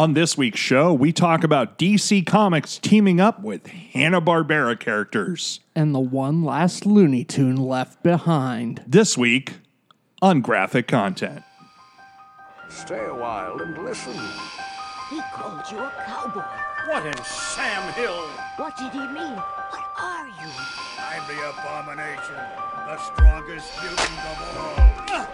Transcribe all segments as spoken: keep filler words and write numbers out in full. On this week's show, we talk about D C Comics teaming up with Hanna-Barbera characters. And the one last Looney Tune left behind. This week on Graphic Content. Stay a while and listen. He called you a cowboy. What in Sam Hill? What did he mean? What are you? I'm the abomination, the strongest mutant of all. Uh.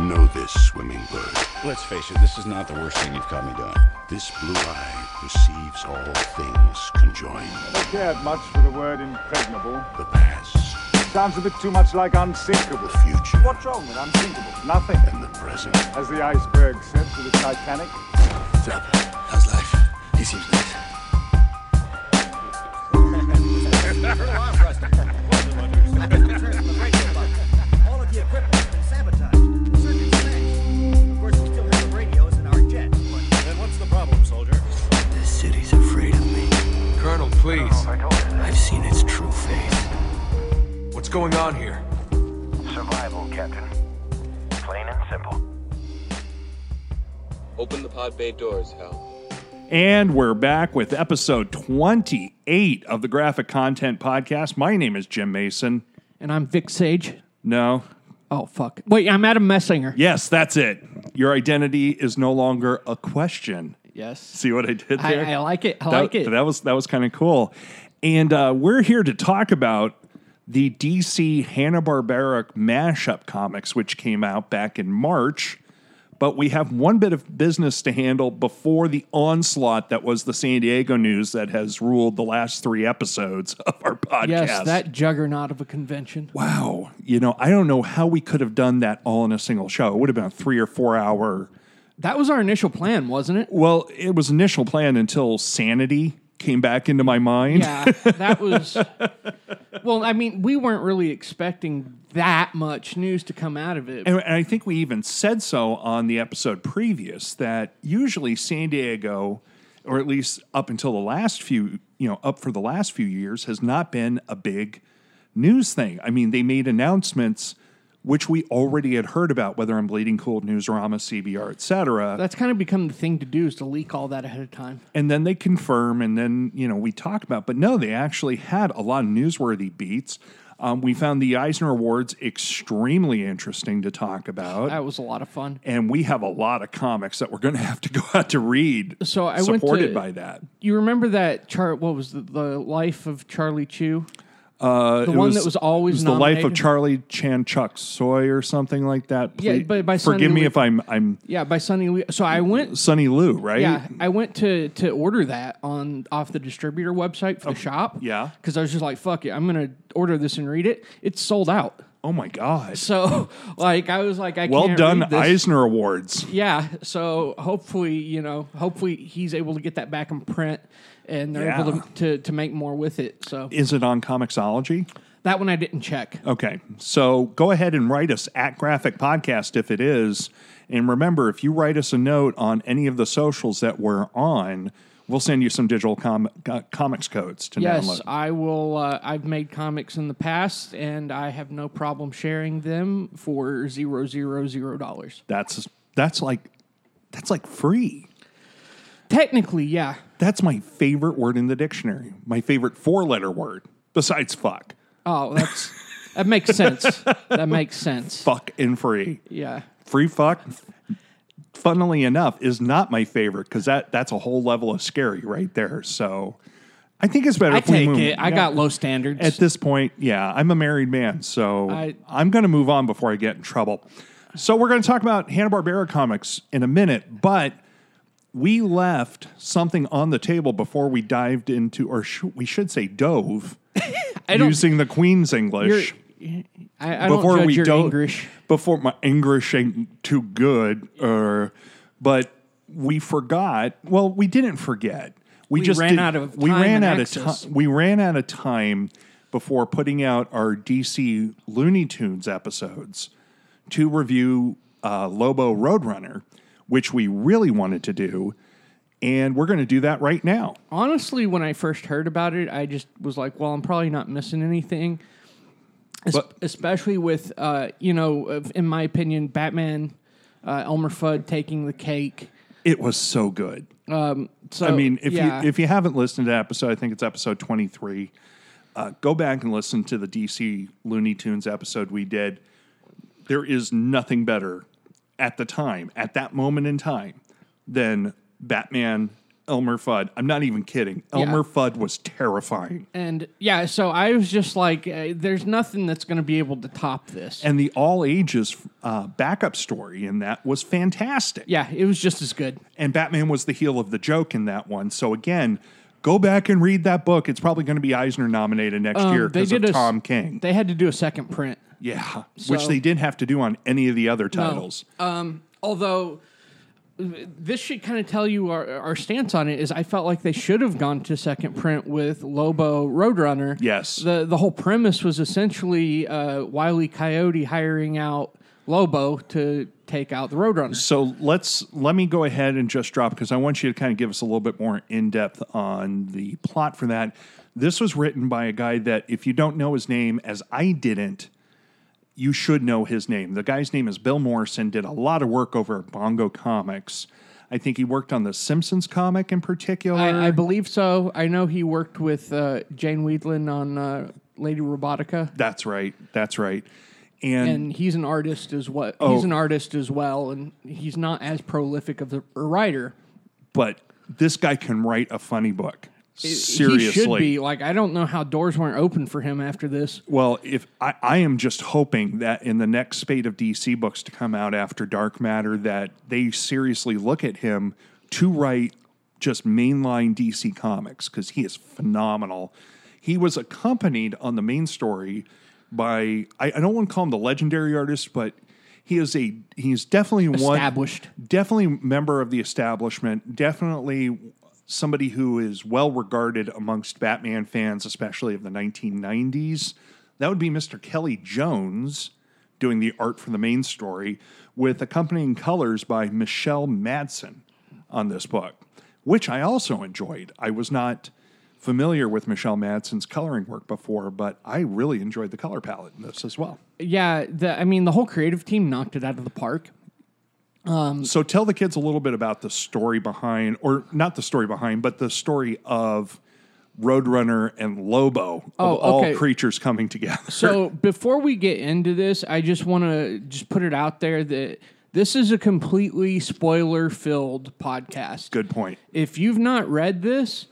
Know this, swimming bird. Let's face it, this is not the worst thing you've caught me doing. This blue eye perceives all things conjoined. I cared much for the word impregnable. The past. Sounds a bit too much like unsinkable. The future. What's wrong with unsinkable? Nothing. And the present. As the iceberg said to the Titanic. What's up? How's life? He seems nice. All of the equipment has been sabotaged. Circuits snagged. Of course, we still have the radios and our jet. But then what's the problem, soldier? This city's afraid of me. Colonel, please. I've seen its true face. What's going on here? Survival, Captain. Plain and simple. Open the pod bay doors, Hal. And we're back with episode twenty-eight of the Graphic Content Podcast. My name is Jim Mason. And I'm Vic Sage. No. Oh, fuck. Wait, I'm Adam Messinger. Yes, that's it. Your identity is no longer a question. Yes. See what I did there? I, I like it. I that, like it. That was, that was kind of cool. And uh, we're here to talk about the D C Hanna-Barbera mashup comics, which came out back in March. But we have one bit of business to handle before the onslaught that was the San Diego news that has ruled the last three episodes of our podcast. Yes, that juggernaut of a convention. Wow. You know, I don't know how we could have done that all in a single show. It would have been a three or four hour. That was our initial plan, wasn't it? Well, it was initial plan until sanity came back into my mind. Yeah, that was... Well, I mean, we weren't really expecting that much news to come out of it. And, and I think we even said so on the episode previous that usually San Diego, or at least up until the last few, you know, up for the last few years, has not been a big news thing. I mean, they made announcements which we already had heard about, whether on Bleeding Cool, Newsrama, C B R, et cetera. That's kind of become the thing to do, is to leak all that ahead of time. And then they confirm, and then, you know, we talk about, but no, they actually had a lot of newsworthy beats. Um, we found the Eisner Awards extremely interesting to talk about. That was a lot of fun. And we have a lot of comics that we're going to have to go out to read, so I supported went to, by that. You remember that chart, what was the, the life of Charlie Chu? Uh, the one was, that was always it was the life of Charlie Chan Chuck Soy or something like that. Please, yeah, but by Sunny forgive Lee. me if I'm I'm yeah by Sunny Lee. So I went Sunny Lou, right? Yeah, I went to to order that on off the distributor website for okay. the shop. Yeah, because I was just like, fuck it, I'm gonna order this and read it. It's sold out. Oh my god! So like I was like, I well can't done read this. Eisner Awards. Yeah, so hopefully you know hopefully he's able to get that back in print. And they're yeah. able to, to, to make more with it. So, is it on Comixology? That one I didn't check. Okay. So go ahead and write us at Graphic Podcast if it is. And remember, if you write us a note on any of the socials that we're on, we'll send you some digital com- uh, comics codes to yes, download. Yes, I will. Uh, I've made comics in the past, and I have no problem sharing them for zero, zero, zero dollars. That's, that's, like, that's like free. Technically, yeah. That's my favorite word in the dictionary. My favorite four-letter word, besides fuck. Oh, that's that makes sense. That makes sense. Fuck and free. Yeah. Free fuck, funnily enough, is not my favorite because that, that's a whole level of scary right there. So I think it's better I if take we move. It. I yeah. got low standards. At this point, yeah, I'm a married man, so I, I'm going to move on before I get in trouble. So we're going to talk about Hanna-Barbera comics in a minute, but... We left something on the table before we dived into, or sh- we should say dove, using the Queen's English. I, I before don't judge we your do- English. Before my English ain't too good, er, but we forgot. Well, we didn't forget. We, we just ran did, out of time. We ran, out of t- we ran out of time before putting out our D C Looney Tunes episodes to review uh, Lobo Roadrunner, which we really wanted to do, and we're going to do that right now. Honestly, when I first heard about it, I just was like, well, I'm probably not missing anything, es- but, especially with, uh, you know, in my opinion, Batman, uh, Elmer Fudd taking the cake. It was so good. Um, so I mean, if yeah. you if you haven't listened to that episode, I think it's episode twenty-three. Uh, go back and listen to the D C Looney Tunes episode we did. There is nothing better at the time, at that moment in time, than Batman, Elmer Fudd. I'm not even kidding. Elmer yeah. Fudd was terrifying. And yeah, so I was just like, uh, there's nothing that's going to be able to top this. And the all ages uh, backup story in that was fantastic. Yeah, it was just as good. And Batman was the heel of the joke in that one. So again, go back and read that book. It's probably going to be Eisner nominated next um, year because of a, Tom King. They had to do a second print. Yeah, so, which they didn't have to do on any of the other titles. No. Um, although... This should kind of tell you our, our stance on it is I felt like they should have gone to second print with Lobo Roadrunner. Yes. The the whole premise was essentially uh, Wile E. Coyote hiring out Lobo to take out the Roadrunner. So let's let me go ahead and just drop, because I want you to kind of give us a little bit more in-depth on the plot for that. This was written by a guy that, if you don't know his name, as I didn't, you should know his name. The guy's name is Bill Morrison, did a lot of work over at Bongo Comics. I think he worked on the Simpsons comic in particular. I, I believe so. I know he worked with uh, Jane Weedlin on uh, Lady Robotica. That's right. That's right. And, and he's an artist as well. Oh, he's an artist as well, and he's not as prolific of a writer. But this guy can write a funny book. Seriously. He should be. Like, I don't know how doors weren't open for him after this. Well, if I, I am just hoping that in the next spate of D C books to come out after Dark Matter, that they seriously look at him to write just mainline D C comics, because he is phenomenal. He was accompanied on the main story by, I, I don't want to call him the legendary artist, but he is a, he's definitely established. one, definitely member of the establishment, definitely somebody who is well-regarded amongst Batman fans, especially of the nineteen nineties. That would be Mister Kelly Jones, doing the art for the main story, with accompanying colors by Michelle Madsen on this book, which I also enjoyed. I was not familiar with Michelle Madsen's coloring work before, but I really enjoyed the color palette in this as well. Yeah, the, I mean, the whole creative team knocked it out of the park. Um, so tell the kids a little bit about the story behind, or not the story behind, but the story of Roadrunner and Lobo, of oh, okay. all creatures coming together. So before we get into this, I just want to just put it out there that this is a completely spoiler-filled podcast. Good point. If you've not read this,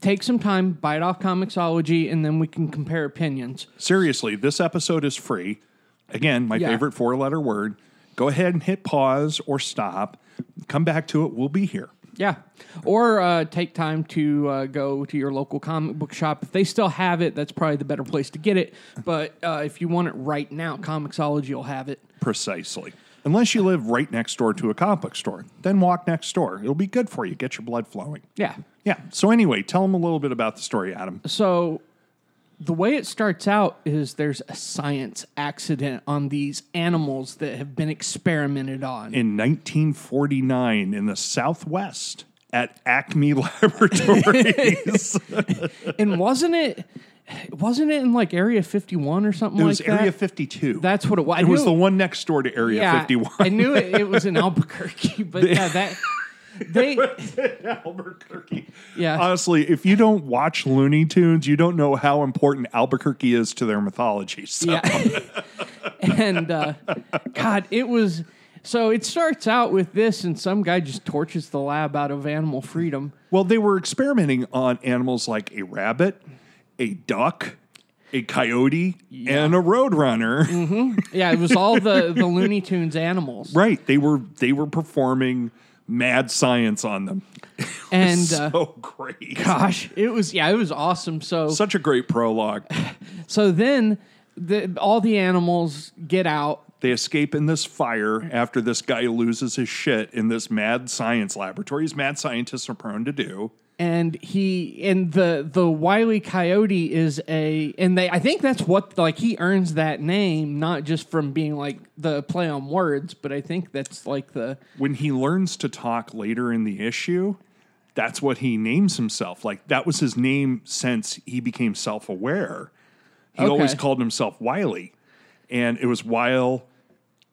take some time, buy it off Comixology, and then we can compare opinions. Seriously, this episode is free. Again, my yeah. favorite four-letter word. Go ahead and hit pause or stop. Come back to it. We'll be here. Yeah. Or uh, take time to uh, go to your local comic book shop. If they still have it, that's probably the better place to get it. But uh, if you want it right now, Comixology will have it. Precisely. Unless you live right next door to a comic book store. Then walk next door. It'll be good for you. Get your blood flowing. Yeah. Yeah. So anyway, tell them a little bit about the story, Adam. So the way it starts out is there's a science accident on these animals that have been experimented on. In nineteen forty-nine, in the Southwest, at Acme Laboratories. And wasn't it wasn't it in like Area fifty-one or something like that? It was Area fifty-two. That's what it was. It was the one next door to Area yeah, fifty-one. I knew it, it was in Albuquerque, but yeah, that... They Albuquerque. Yeah. Honestly, if you don't watch Looney Tunes, you don't know how important Albuquerque is to their mythology. So. Yeah. And uh, God, it was. So it starts out with this, and some guy just torches the lab out of animal freedom. Well, they were experimenting on animals like a rabbit, a duck, a coyote, yeah. and a roadrunner. Mm-hmm. Yeah, it was all the the Looney Tunes animals. Right. They were they were performing mad science on them. It and was so uh, great. Gosh, it was, yeah, it was awesome. So such a great prologue. So then the, all the animals get out. They escape in this fire after this guy loses his shit in this mad science laboratory, as mad scientists are prone to do. And he, and the, the Wile E. Coyote is a, and they, I think that's what, like, he earns that name, not just from being, like, the play on words, but I think that's, like, the... When he learns to talk later in the issue, that's what he names himself. Like, that was his name since he became self-aware. He okay. always called himself Wiley, and it was Wile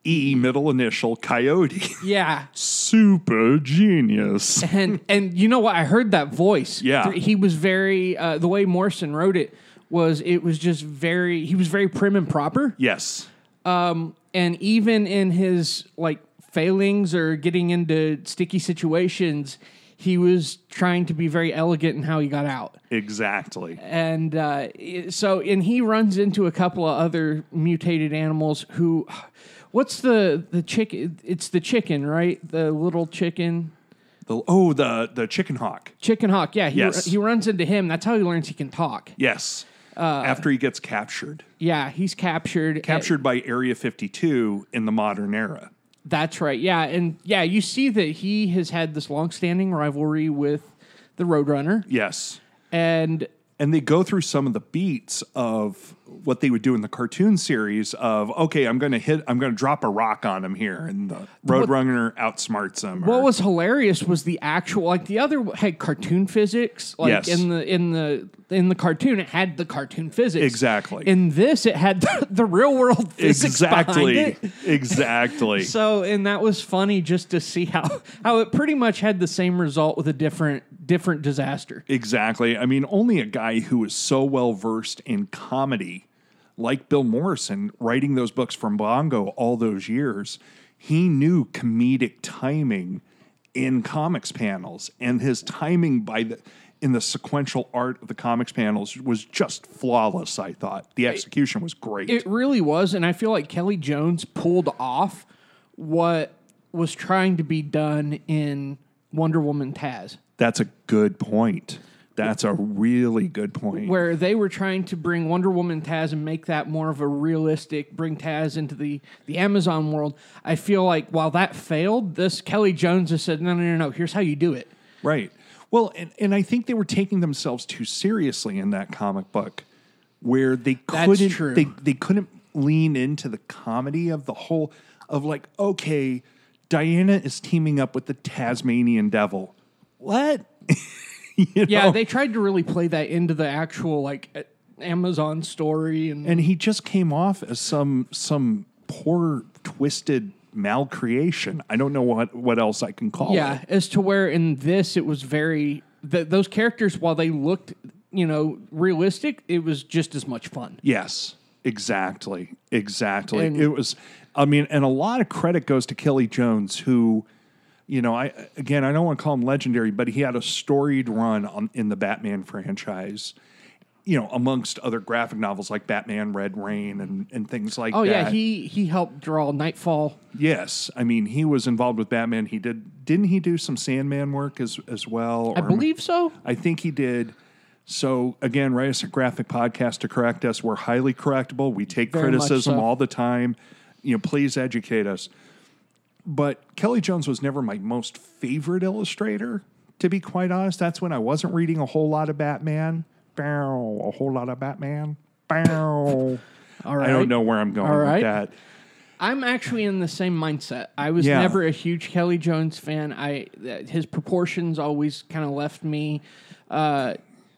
E middle initial Coyote. Yeah. Super genius. And and you know what? I heard that voice. Yeah. He was very, uh, the way Morrison wrote it was, it was just very, he was very prim and proper. Yes. Um, and even in his like failings or getting into sticky situations, he was trying to be very elegant in how he got out. Exactly. And uh, so, and he runs into a couple of other mutated animals who... What's the, the chicken? It's the chicken, right? The little chicken. The Oh, the, the chicken hawk. Chicken hawk, yeah. He, yes. He runs into him. That's how he learns he can talk. Yes. Uh, After he gets captured. Yeah, he's captured. Captured at, by Area fifty-two in the modern era. That's right, yeah. And, yeah, you see that he has had this long-standing rivalry with the Roadrunner. Yes. And... And they go through some of the beats of what they would do in the cartoon series of, okay, I'm going to hit, I'm going to drop a rock on him here, and the Roadrunner outsmarts him. Or, what was hilarious was the actual, like the other had cartoon physics, like yes. in the in the in the cartoon it had the cartoon physics exactly. In this, it had the, the real world physics exactly behind it. exactly. So, and that was funny just to see how how it pretty much had the same result with a different different disaster. Exactly. I mean, only a guy who is so well versed in comedy, like Bill Morrison, writing those books from Bongo all those years, he knew comedic timing in comics panels, and his timing by the in the sequential art of the comics panels was just flawless. I thought the execution was great. It really was, and I feel like Kelly Jones pulled off what was trying to be done in Wonder Woman Taz. That's a good point. That's a really good point. Where they were trying to bring Wonder Woman Taz and make that more of a realistic, bring Taz into the, the Amazon world. I feel like while that failed, this Kelly Jones has said, no, no, no, no, here's how you do it. Right. Well, and, and I think they were taking themselves too seriously in that comic book where they couldn't, That's true. They, they couldn't lean into the comedy of the whole, of like, okay, Diana is teaming up with the Tasmanian devil. What? You know? Yeah, they tried to really play that into the actual like Amazon story, and and he just came off as some some poor twisted malcreation. I don't know what, what else I can call yeah, it. Yeah, as to where in this it was very the, those characters, while they looked, you know, realistic, it was just as much fun. Yes, exactly, exactly. And it was. I mean, and a lot of credit goes to Kelly Jones, who. You know, I again, I don't want to call him legendary, but he had a storied run on, in the Batman franchise, you know, amongst other graphic novels like Batman, Red Rain, and, and things like oh, that. Oh, yeah, he he helped draw Nightfall. Yes. I mean, he was involved with Batman. He did, didn't he do some Sandman work as, as well? I or, believe so. I think he did. So, again, write us a graphic podcast to correct us. We're highly correctable. We take Very criticism much so. all the time. You know, please educate us. But Kelly Jones was never my most favorite illustrator, to be quite honest. That's when I wasn't reading a whole lot of Batman. Bow, a whole lot of Batman. Bow. All right. I don't know where I'm going All right. with that. I'm actually in the same mindset. I was yeah. never a huge Kelly Jones fan. I his proportions always kind of left me. Uh,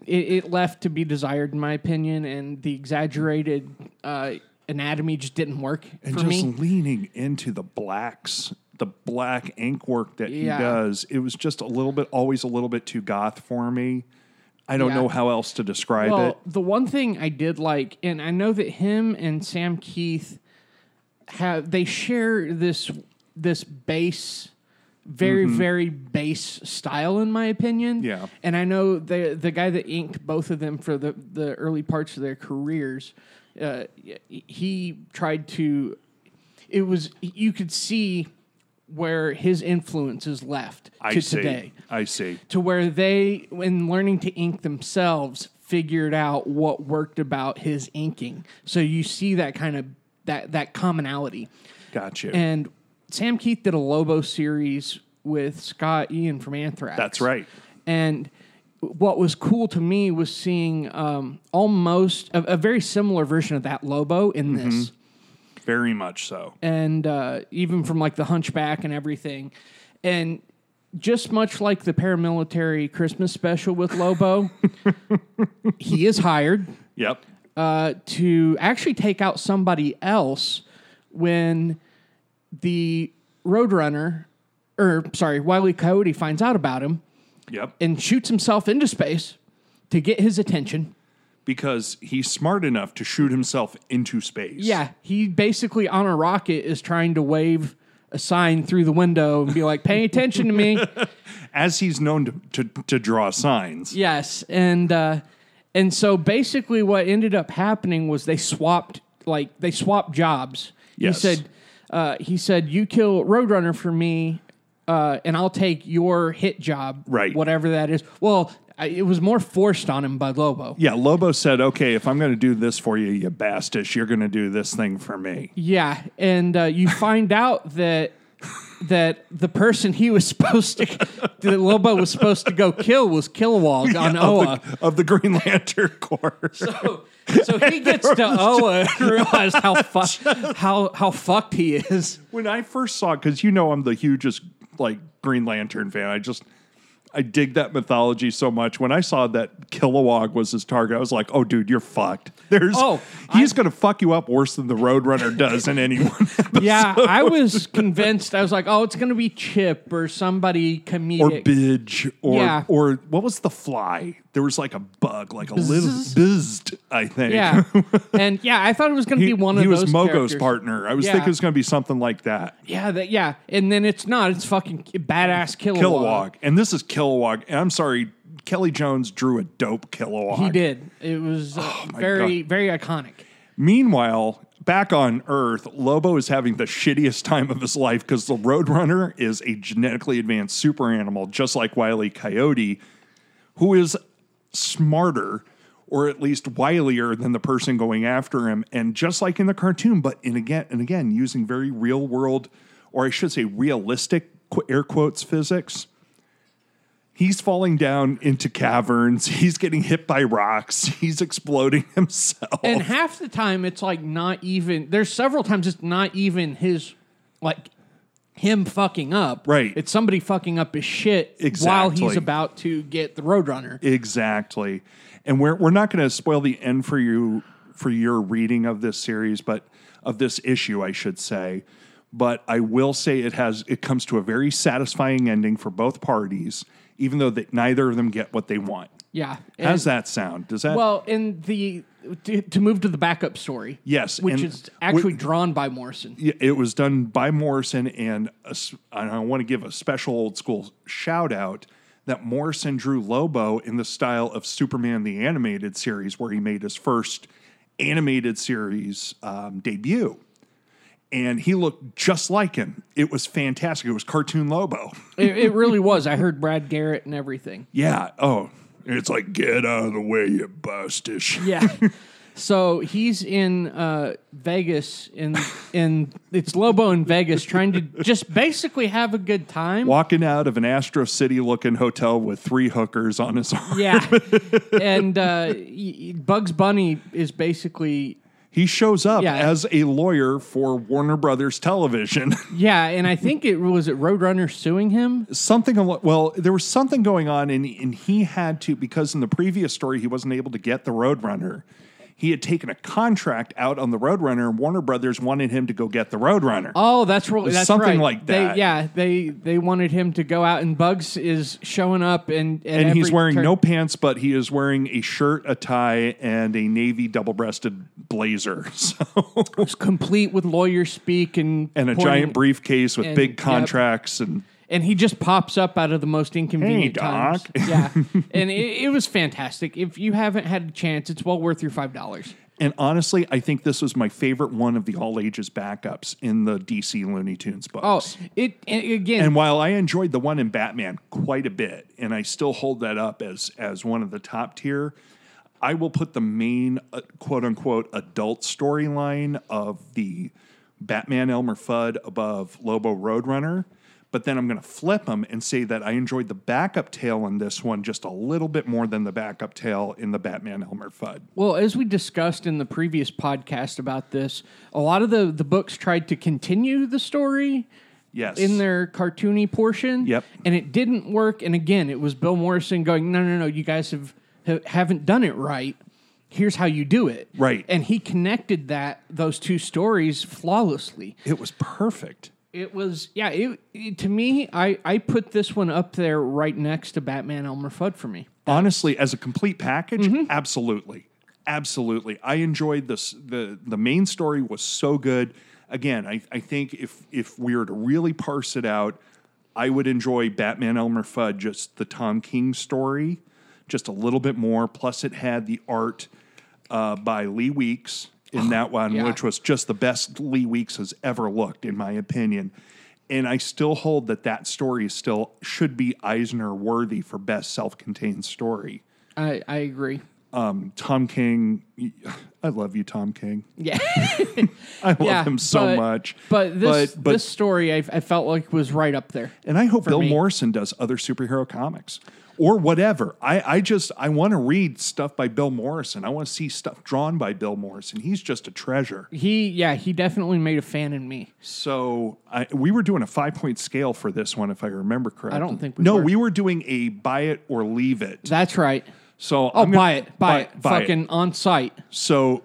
it, it left to be desired, in my opinion, and the exaggerated... Uh, anatomy just didn't work and for just me. Just leaning into the blacks, the black ink work that yeah. he does, it was just a little bit, always a little bit too goth for me. I don't yeah. know how else to describe well, it. The one thing I did like, and I know that him and Sam Keith have, they share this this base, very, mm-hmm. very base style, in my opinion. Yeah. And I know the the guy that inked both of them for the, the early parts of their careers, Uh, he tried to, it was, you could see where his influence is left I to see. today. I see. To where they, in learning to ink themselves, figured out what worked about his inking. So you see that kind of, that, that commonality. Gotcha. And Sam Keith did a Lobo series with Scott Ian from Anthrax. That's right. And... what was cool to me was seeing um, almost a, a very similar version of that Lobo in mm-hmm. this. Very much so. And uh, even from like the Hunchback and everything. And just much like the paramilitary Christmas special with Lobo, he is hired Yep. Uh, to actually take out somebody else when the Roadrunner, or sorry, Wile E. Coyote finds out about him. Yep. And shoots himself into space to get his attention. Because he's smart enough to shoot himself into space. Yeah. He basically on a rocket is trying to wave a sign through the window and be like, pay attention to me. As he's known to, to, to draw signs. Yes. And uh, and so basically what ended up happening was they swapped like they swapped jobs. Yes. He said, uh, he said, you kill Roadrunner for me. Uh, and I'll take your hit job, right? Whatever that is. Well, I, it was more forced on him by Lobo. Yeah, Lobo said, okay, if I'm going to do this for you, you bastard, you're going to do this thing for me. Yeah, and uh, you find out that that the person he was supposed to, that Lobo was supposed to go kill was Kilowog yeah, on Oa. Of the, of the Green Lantern Corps. So, so he gets to Oa and realizes how, fu- how, how fucked he is. When I first saw it, because you know I'm the hugest... like Green Lantern fan. I just, I dig that mythology so much. When I saw that Kilowog was his target, I was like, oh, dude, you're fucked. There's, oh, he's going to fuck you up worse than the Roadrunner does in any one episode. Yeah, I was convinced. I was like, oh, it's going to be Chip or somebody comedic. Or Bidge. Or, yeah. or what was the fly? There was like a bug, like a Bzz. little bizzed, I think. Yeah. And yeah, I thought it was going to be one of those He was Mogo's characters. partner. I was yeah. thinking it was going to be something like that. Yeah, that, yeah. And then it's not. It's fucking badass Kilowog. Kilowog. And this is Kilowog. And I'm sorry, Kelly Jones drew a dope Kilowog. He did. It was oh, uh, very, God. very iconic. Meanwhile, back on Earth, Lobo is having the shittiest time of his life because the Roadrunner is a genetically advanced super animal, just like Wile E. Coyote, who is... smarter or at least wilier than the person going after him. And just like in the cartoon, but in again and again, using very real world, or I should say realistic air quotes physics, he's falling down into caverns. He's getting hit by rocks. He's exploding himself. And half the time it's like not even, there's several times it's not even his, like him fucking up. Right. It's somebody fucking up his shit exactly. while he's about to get the Roadrunner. Exactly. And we're we're not going to spoil the end for you for your reading of this series, but of this issue, I should say. But I will say it has it comes to a very satisfying ending for both parties, even though that neither of them get what they want. Yeah. How does that sound? Does that Well, in the To, to move to the backup story. Yes. Which is actually we, drawn by Morrison. It was done by Morrison, and, a, and I want to give a special old school shout out that Morrison drew Lobo in the style of Superman the Animated Series, where he made his first animated series um, debut. And he looked just like him. It was fantastic. It was cartoon Lobo. it, it really was. I heard Brad Garrett and everything. Yeah. Oh, it's like, get out of the way, you bastish. Yeah. So he's in uh, Vegas, and in, in, it's Lobo in Vegas trying to just basically have a good time. Walking out of an Astro City-looking hotel with three hookers on his arm. Yeah. And uh, Bugs Bunny is basically... He shows up yeah. as a lawyer for Warner Brothers Television. Yeah, and I think it was it Roadrunner suing him? Something, well, there was something going on, and, and he had to, because in the previous story, he wasn't able to get the Roadrunner. He had taken a contract out on the Roadrunner, and Warner Brothers wanted him to go get the Roadrunner. Oh, that's, ro- that's something right. Something like that. They, yeah, they they wanted him to go out, and Bugs is showing up. And And, and he's wearing turn- no pants, but he is wearing a shirt, a tie, and a navy double-breasted blazer. So it's complete with lawyer speak. And and a giant briefcase with and, big contracts. Yep. and. And he just pops up out of the most inconvenient hey, times. Yeah, and it, it was fantastic. If you haven't had a chance, it's well worth your five dollars. And honestly, I think this was my favorite one of the all-ages backups in the D C Looney Tunes books. Oh, it again. And while I enjoyed the one in Batman quite a bit, and I still hold that up as, as one of the top tier, I will put the main, uh, quote-unquote, adult storyline of the Batman Elmer Fudd above Lobo Roadrunner. But then I'm going to flip them and say that I enjoyed the backup tale in this one just a little bit more than the backup tale in the Batman Elmer Fudd. Well, as we discussed in the previous podcast about this, a lot of the, the books tried to continue the story yes. in their cartoony portion, yep. and it didn't work. And again, it was Bill Morrison going, no, no, no, you guys have, haven't done it right. Here's how you do it. Right. And he connected that those two stories flawlessly. It was perfect. It was, yeah, it, it, to me, I, I put this one up there right next to Batman Elmer Fudd for me. Honestly, as a complete package, mm-hmm. absolutely. Absolutely. I enjoyed this. The, the main story was so good. Again, I, I think if, if we were to really parse it out, I would enjoy Batman Elmer Fudd, just the Tom King story, just a little bit more. Plus, it had the art uh, by Lee Weeks. In that one, yeah. which was just the best Lee Weeks has ever looked, in my opinion. And I still hold that that story still should be Eisner worthy for best self-contained story. I, I agree. Um, Tom King, I love you, Tom King. Yeah. I love yeah, him so but, much. But this but, but, this story I, I felt like was right up there. And I hope Bill me. Morrison does other superhero comics. Or whatever. I, I just, I want to read stuff by Bill Morrison. I want to see stuff drawn by Bill Morrison. He's just a treasure. He, yeah, he definitely made a fan in me. So I, we were doing a five-point scale for this one, if I remember correctly. I don't think we No, were. we were doing a buy it or leave it. That's right. So oh, gonna, buy it, buy, buy it, buy fucking it. On site. So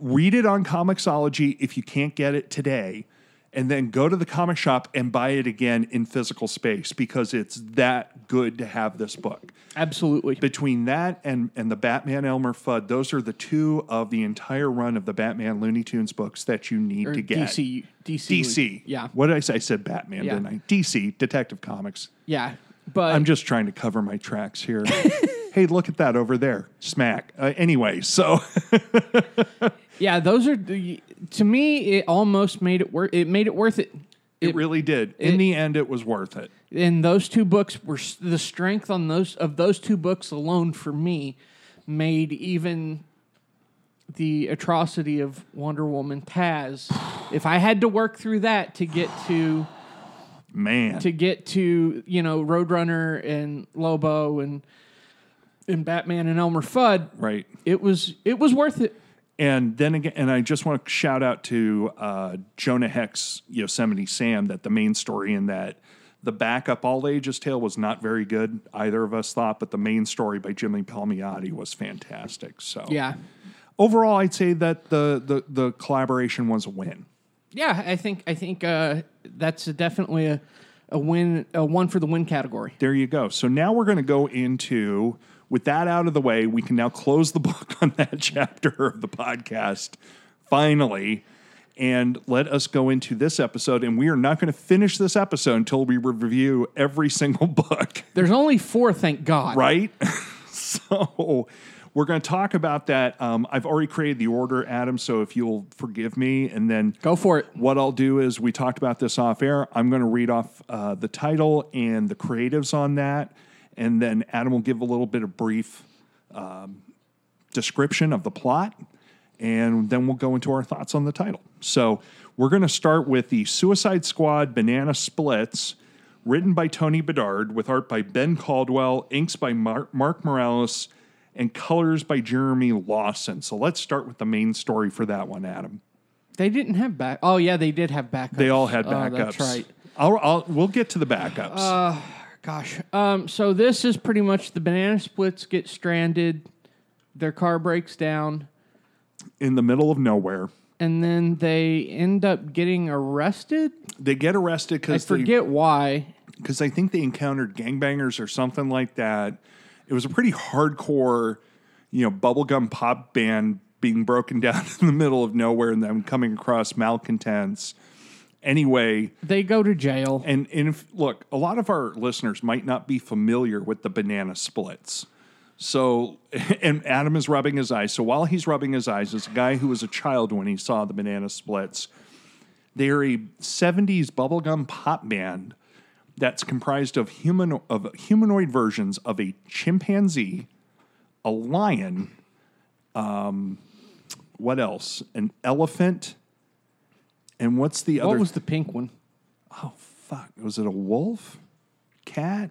read it on Comixology if you can't get it today. And then go to the comic shop and buy it again in physical space because it's that good to have this book. Absolutely. Between that and, and the Batman Elmer Fudd, those are the two of the entire run of the Batman Looney Tunes books that you need or to get. D C. D C. D C. Yeah. What did I say? I said Batman, yeah. didn't I? D C, Detective Comics. Yeah. But I'm just trying to cover my tracks here. Hey, look at that over there. Smack. Uh, anyway, so... Yeah, those are... To me, it almost made it worth. It made it worth it. It, it really did. In it, the end, it was worth it. And those two books were the strength on those of those two books alone for me made even the atrocity of Wonder Woman Taz. If I had to work through that to get to man to get to you know Roadrunner and Lobo and and Batman and Elmer Fudd, right? It was it was worth it. And then again, and I just want to shout out to uh, Jonah Hex, Yosemite Sam, that the main story in that the backup All Ages Tale was not very good, either of us thought, but the main story by Jimmy Palmiotti was fantastic. So yeah, overall, I'd say that the the, the collaboration was a win. Yeah, I think I think uh, that's a definitely a a win, a one for the win category. There you go. So now we're going to go into. With that out of the way, we can now close the book on that chapter of the podcast, finally, and let us go into this episode. And we are not going to finish this episode until we review every single book. There's only four, thank God. Right? So we're going to talk about that. Um, I've already created the order, Adam, so if you'll forgive me. And then go for it. What I'll do is we talked about this off air. I'm going to read off uh, the title and the creatives on that. And then Adam will give a little bit of brief um, description of the plot. And then we'll go into our thoughts on the title. So we're going to start with the Suicide Squad Banana Splits, written by Tony Bedard, with art by Ben Caldwell, inks by Mar- Mark Morales, and colors by Jeremy Lawson. So let's start with the main story for that one, Adam. They didn't have back. Oh, yeah, they did have backups. They all had backups. Oh, that's right. I'll, I'll, we'll get to the backups. Uh... Gosh, um, so this is pretty much the Banana Splits get stranded, their car breaks down. In the middle of nowhere. And then they end up getting arrested? They get arrested because I forget they, why. Because I think they encountered gangbangers or something like that. It was a pretty hardcore, you know, bubblegum pop band being broken down in the middle of nowhere and them coming across malcontents. Anyway, they go to jail. And, and if, look, a lot of our listeners might not be familiar with the Banana Splits. So, and Adam is rubbing his eyes. So while he's rubbing his eyes, there's a guy who was a child when he saw the Banana Splits. They're a seventies bubblegum pop band that's comprised of human of humanoid versions of a chimpanzee, a lion, um, what else? An elephant. And what's the other? What was the pink one? Oh fuck! Was it a wolf, cat?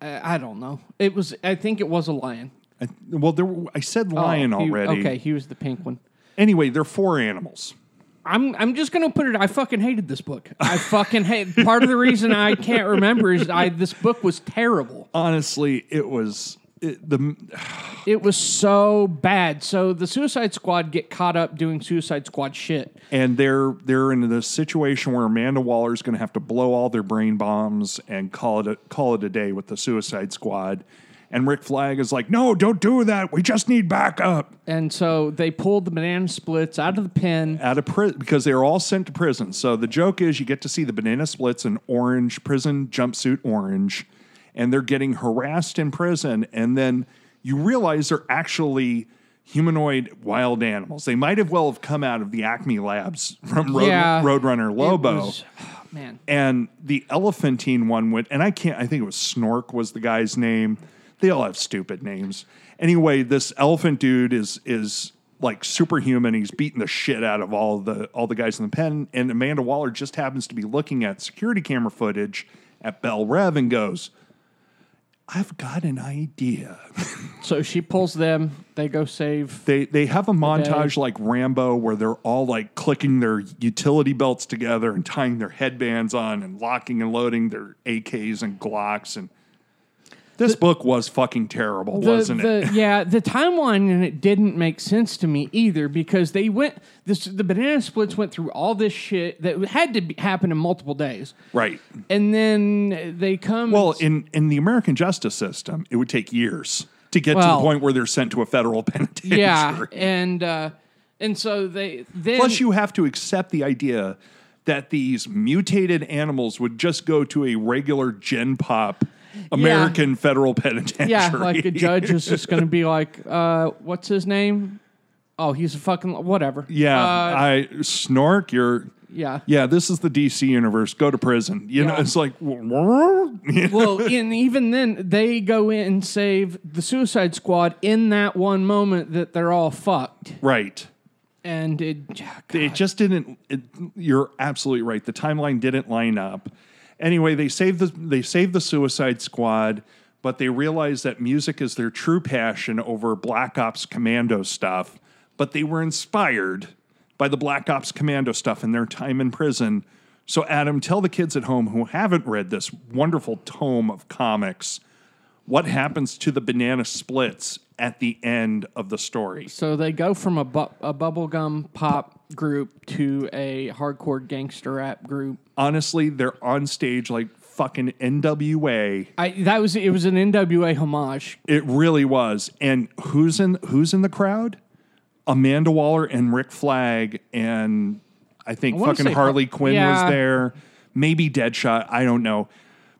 I, I don't know. It was. I think it was a lion. I, well, there. Were, I said lion oh, he, already. Okay, he was the pink one. Anyway, they're four animals. I'm. I'm just gonna put it. I fucking hated this book. I fucking hate. Part of the reason I can't remember is I. This book was terrible. Honestly, it was. It, the it was so bad. So the Suicide Squad get caught up doing Suicide Squad shit, and they're they're in this situation where Amanda Waller's going to have to blow all their brain bombs and call it a, call it a day with the Suicide Squad. And Rick Flag is like, no, don't do that. We just need backup. And so they pulled the Banana Splits out of the pen. Out of prison, because they were all sent to prison. So the joke is you get to see the Banana Splits in orange, prison jumpsuit orange. And they're getting harassed in prison. And then you realize they're actually humanoid wild animals. They might have well have come out of the Acme Labs from Road, yeah, Roadrunner Lobo. It was, oh, man. And the Elephantine one went, and I can't, I think it was Snork was the guy's name. They all have stupid names. Anyway, this elephant dude is is like superhuman. He's beating the shit out of all the all the guys in the pen. And Amanda Waller just happens to be looking at security camera footage at Belle Rev and goes, I've got an idea. So she pulls them. They go save. They they have a montage like Rambo where they're all like clicking their utility belts together and tying their headbands on and locking and loading their A Ks and Glocks and... This the, book was fucking terrible, the, wasn't the, it? Yeah, the timeline in it didn't make sense to me either because they went this the Banana Splits went through all this shit that had to be, happen in multiple days, right? And then they come. Well, in in the American justice system, it would take years to get well, to the point where they're sent to a federal penitentiary. Yeah, and uh, and so they then, plus you have to accept the idea that these mutated animals would just go to a regular gen pop. American yeah. federal penitentiary. Yeah, like a judge is just going to be like, uh, what's his name? Oh, he's a fucking... Whatever. Yeah, uh, I... Snork, you're... Yeah. Yeah, this is the D C universe. Go to prison. You yeah. know, it's like... Well, and even then, they go in and save the Suicide Squad in that one moment that they're all fucked. Right. And it... Oh, it just didn't... It, you're absolutely right. The timeline didn't line up. Anyway, they save the they save the Suicide Squad, but they realize that music is their true passion over Black Ops Commando stuff. But they were inspired by the Black Ops Commando stuff in their time in prison. So, Adam, tell the kids at home who haven't read this wonderful tome of comics what happens to the Banana Splits at the end of the story. So they go from a, bu- a bubblegum pop group to a hardcore gangster rap group. Honestly, they're on stage like fucking N W A. I, that was it was an N W A homage. It really was. And who's in who's in the crowd? Amanda Waller and Rick Flag, and I think I fucking Harley Har- Quinn yeah. was there. Maybe Deadshot. I don't know.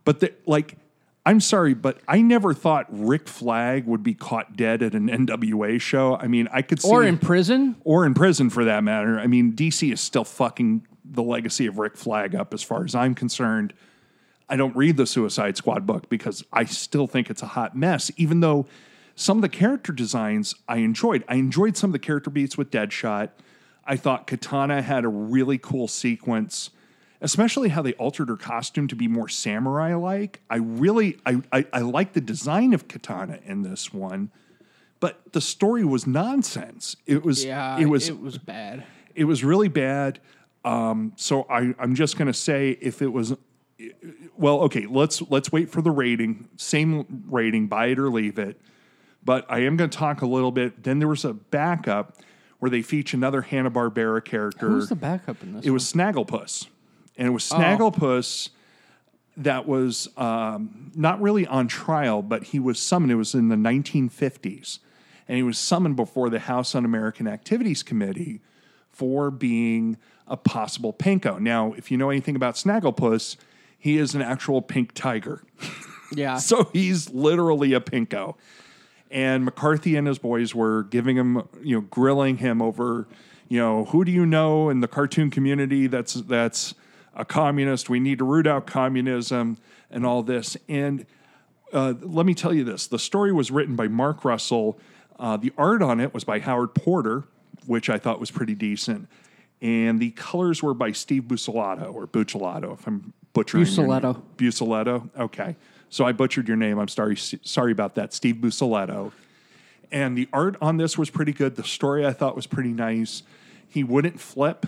But the, like. I'm sorry, but I never thought Rick Flag would be caught dead at an N W A show. I mean, I could see... Or in prison. Or in prison, for that matter. I mean, D C is still fucking the legacy of Rick Flag up as far as I'm concerned. I don't read the Suicide Squad book because I still think it's a hot mess, even though some of the character designs I enjoyed. I enjoyed some of the character beats with Deadshot. I thought Katana had a really cool sequence... Especially how they altered her costume to be more samurai-like. I really, I, I, I like the design of Katana in this one, but the story was nonsense. It was, yeah, it was, it was bad. It was really bad. Um, so I, I'm just gonna say if it was, well, okay, let's let's wait for the rating. Same rating, buy it or leave it. But I am gonna talk a little bit. Then there was a backup where they feature another Hanna-Barbera character. Who's the backup in this? It one? was Snagglepuss. And it was Snagglepuss oh. that was um, not really on trial, but he was summoned. It was in the nineteen fifties. And he was summoned before the House Un-American Activities Committee for being a possible pinko. Now, if you know anything about Snagglepuss, he is an actual pink tiger. Yeah. So he's literally a pinko. And McCarthy and his boys were giving him, you know, grilling him over, you know, who do you know in the cartoon community that's that's... a communist, we need to root out communism and all this. And uh, let me tell you this. The story was written by Mark Russell. Uh, the art on it was by Howard Porter, which I thought was pretty decent. And the colors were by Steve Buccellato, or Buccellato, if I'm butchering Buccellato. Buccellato? Okay. So I butchered your name. I'm sorry sorry about that. Steve Buccellato. And the art on this was pretty good. The story I thought was pretty nice. He wouldn't flip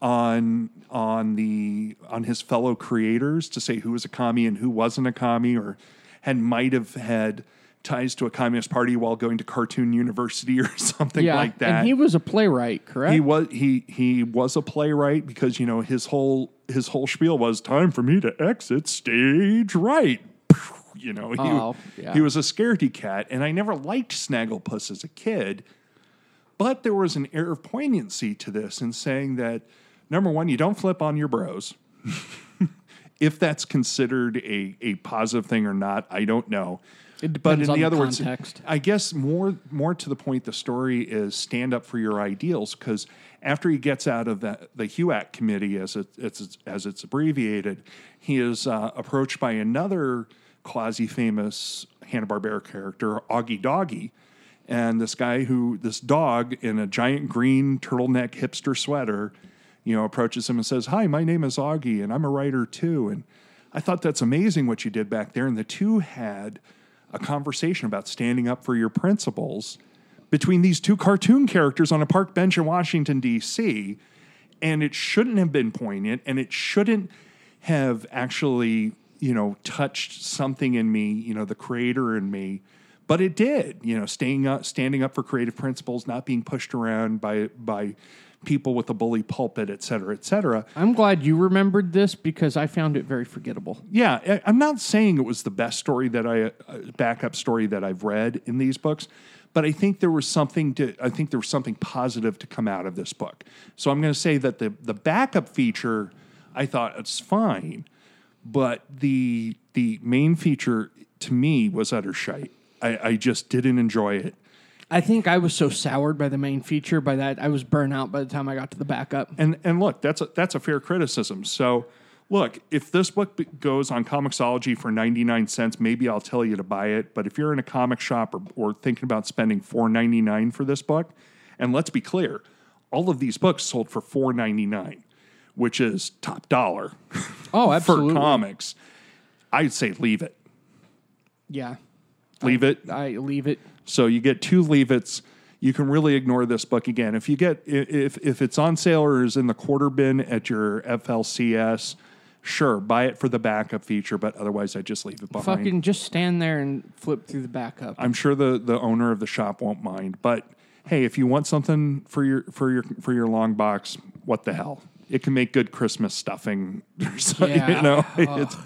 on on the on his fellow creators to say who was a commie and who wasn't a commie, or had might have had ties to a communist party while going to Khartoum University or something yeah, like that. And he was a playwright, correct? He was he he was a playwright because, you know, his whole his whole spiel was time for me to exit stage right. You know, he, oh, yeah. he was a scaredy cat, and I never liked Snagglepuss as a kid, but there was an air of poignancy to this in saying that, number one, you don't flip on your bros. If that's considered a, a positive thing or not, I don't know. It depends but in on the, the other context. Words, I guess more more to the point, the story is stand up for your ideals, because after he gets out of the, the HUAC committee, as it, as it's, as it's abbreviated, he is uh, approached by another quasi-famous Hanna-Barbera character, Augie Doggy, and this guy who, this dog in a giant green turtleneck hipster sweater, you know, approaches him and says, hi, my name is Augie, and I'm a writer too. And I thought that's amazing what you did back there. And the two had a conversation about standing up for your principles between these two cartoon characters on a park bench in Washington, D C, and it shouldn't have been poignant, and it shouldn't have actually, you know, touched something in me, you know, the creator in me, but it did, you know, staying up, standing up for creative principles, not being pushed around by, by, people with a bully pulpit, et cetera, et cetera. I'm glad you remembered this because I found it very forgettable. Yeah, I'm not saying it was the best story that I, uh, backup story that I've read in these books, but I think there was something to, I think there was something positive to come out of this book. So I'm going to say that the the backup feature, I thought it's fine, but the the main feature to me was utter shite. I, I just didn't enjoy it. I think I was so soured by the main feature by that I was burnt out by the time I got to the backup. And and look, that's a, that's a fair criticism. So look, if this book goes on Comixology for ninety-nine cents, maybe I'll tell you to buy it. But if you're in a comic shop or, or thinking about spending four ninety-nine for this book, and let's be clear, all of these books sold for four ninety-nine, which is top dollar. Oh, absolutely. For comics, I'd say leave it. Yeah. Leave I, it. I leave it. So you get two leave-its. You can really ignore this book again. If you get if if it's on sale or is in the quarter bin at your F L C S, sure, buy it for the backup feature, but otherwise I just leave it behind. Fucking just stand there and flip through the backup. I'm sure the, the owner of the shop won't mind. But hey, if you want something for your for your for your long box, what the hell? It can make good Christmas stuffing or something, yeah. you know. Oh. It's,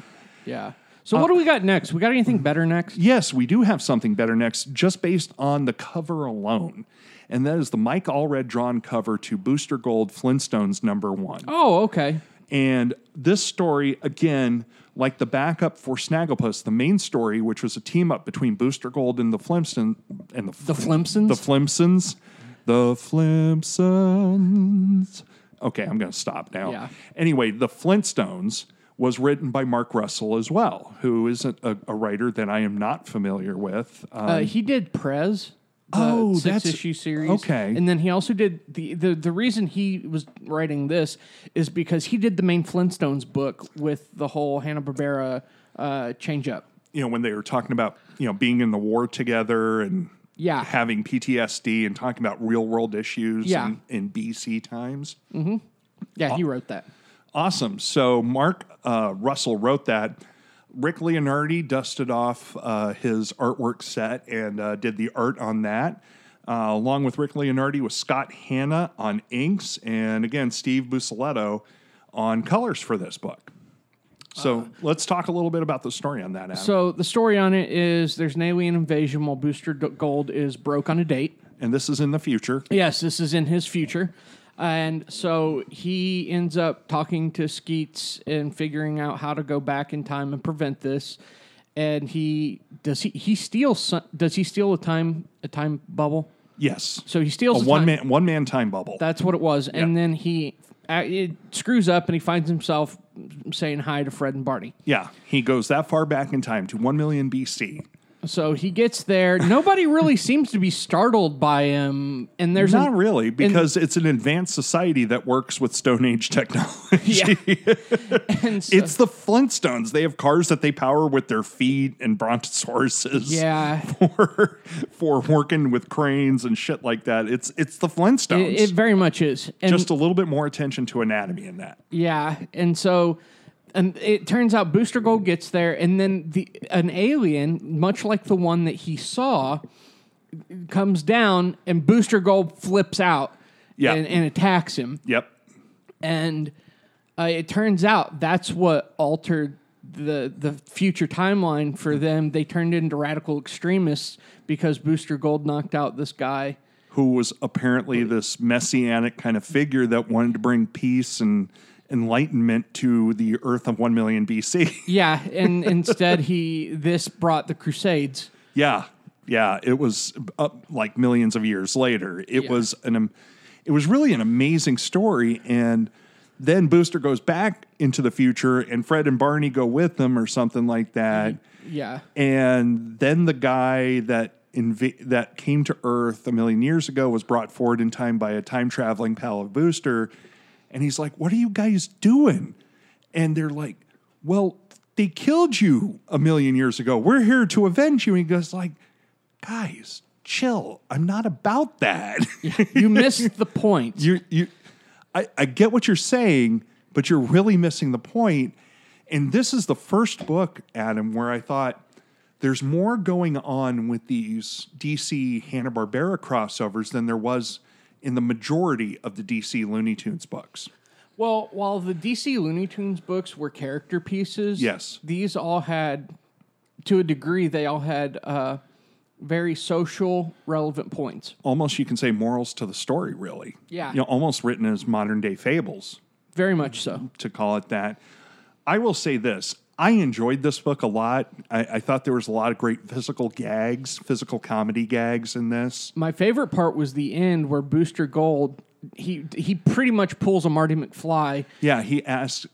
yeah. So what do we got next? We got anything better next? Yes, we do have something better next, just based on the cover alone. And that is the Mike Allred drawn cover to Booster Gold, Flintstones number one. Oh, okay. And this story, again, like the backup for Snagglepuss, the main story, which was a team-up between Booster Gold and the Flimpsons. And the, the Flimpsons? The Flimpsons. The Flimpsons. Okay, I'm going to stop now. Yeah. Anyway, the Flintstones was written by Mark Russell as well, who is a, a, a writer that I am not familiar with. Um, uh, he did Prez, the oh, six-issue series. Okay. And then he also did... The, the The reason he was writing this is because he did the main Flintstones book with the whole Hanna-Barbera uh, change-up. You know, when they were talking about, you know, being in the war together and yeah. having P T S D and talking about real-world issues yeah. in, in B C times. Mm-hmm. Yeah, he wrote that. Awesome. So Mark uh, Russell wrote that. Rick Leonardi dusted off uh, his artwork set and uh, did the art on that. Uh, along with Rick Leonardi was Scott Hanna on inks, and again, Steve Buccellato on colors for this book. So uh, let's talk a little bit about the story on that, Adam. So the story on it is there's an alien invasion while Booster Gold is broke on a date. And this is in the future. Yes, this is in his future. And so he ends up talking to Skeets and figuring out how to go back in time and prevent this. And he does he he steals does he steal a time a time bubble? Yes. So he steals a, a one time, man one man time bubble. That's what it was. Yep. And then he it screws up and he finds himself saying hi to Fred and Barney. Yeah, he goes that far back in time to one million B C. So he gets there. Nobody really seems to be startled by him. And there's Not an, really, because and, it's an advanced society that works with Stone Age technology. Yeah. and so, it's the Flintstones. They have cars that they power with their feet and brontosauruses yeah. for, for working with cranes and shit like that. It's it's the Flintstones. It, it very much is. And just a little bit more attention to anatomy in that. Yeah, and so... And it turns out Booster Gold gets there, and then the an alien, much like the one that he saw, comes down, and Booster Gold flips out yep. and, and attacks him. Yep. And uh, it turns out that's what altered the the future timeline for them. They turned into radical extremists because Booster Gold knocked out this guy. Who was apparently this messianic kind of figure that wanted to bring peace and enlightenment to the Earth of one million B C. Yeah, and instead he this brought the Crusades. Yeah, yeah, it was up like millions of years later. It yeah. was an, um, it was really an amazing story. And then Booster goes back into the future, and Fred and Barney go with them or something like that. Yeah, and then the guy that inv- that came to Earth a million years ago was brought forward in time by a time traveling pal of Booster. And he's like, what are you guys doing? And they're like, well, they killed you a million years ago. We're here to avenge you. And he goes like, guys, chill. I'm not about that. You missed the point. You, you, I, I get what you're saying, but you're really missing the point. And this is the first book, Adam, where I thought there's more going on with these D C Hanna-Barbera crossovers than there was in the majority of the D C Looney Tunes books. Well, while the D C Looney Tunes books were character pieces, yes, these all had, to a degree, they all had uh, very social, relevant points. Almost, you can say, morals to the story, really. Yeah. You know, almost written as modern-day fables. Very much so. To call it that. I will say this. I enjoyed this book a lot. I, I thought there was a lot of great physical gags, physical comedy gags in this. My favorite part was the end where Booster Gold, he he pretty much pulls a Marty McFly. Yeah, he asks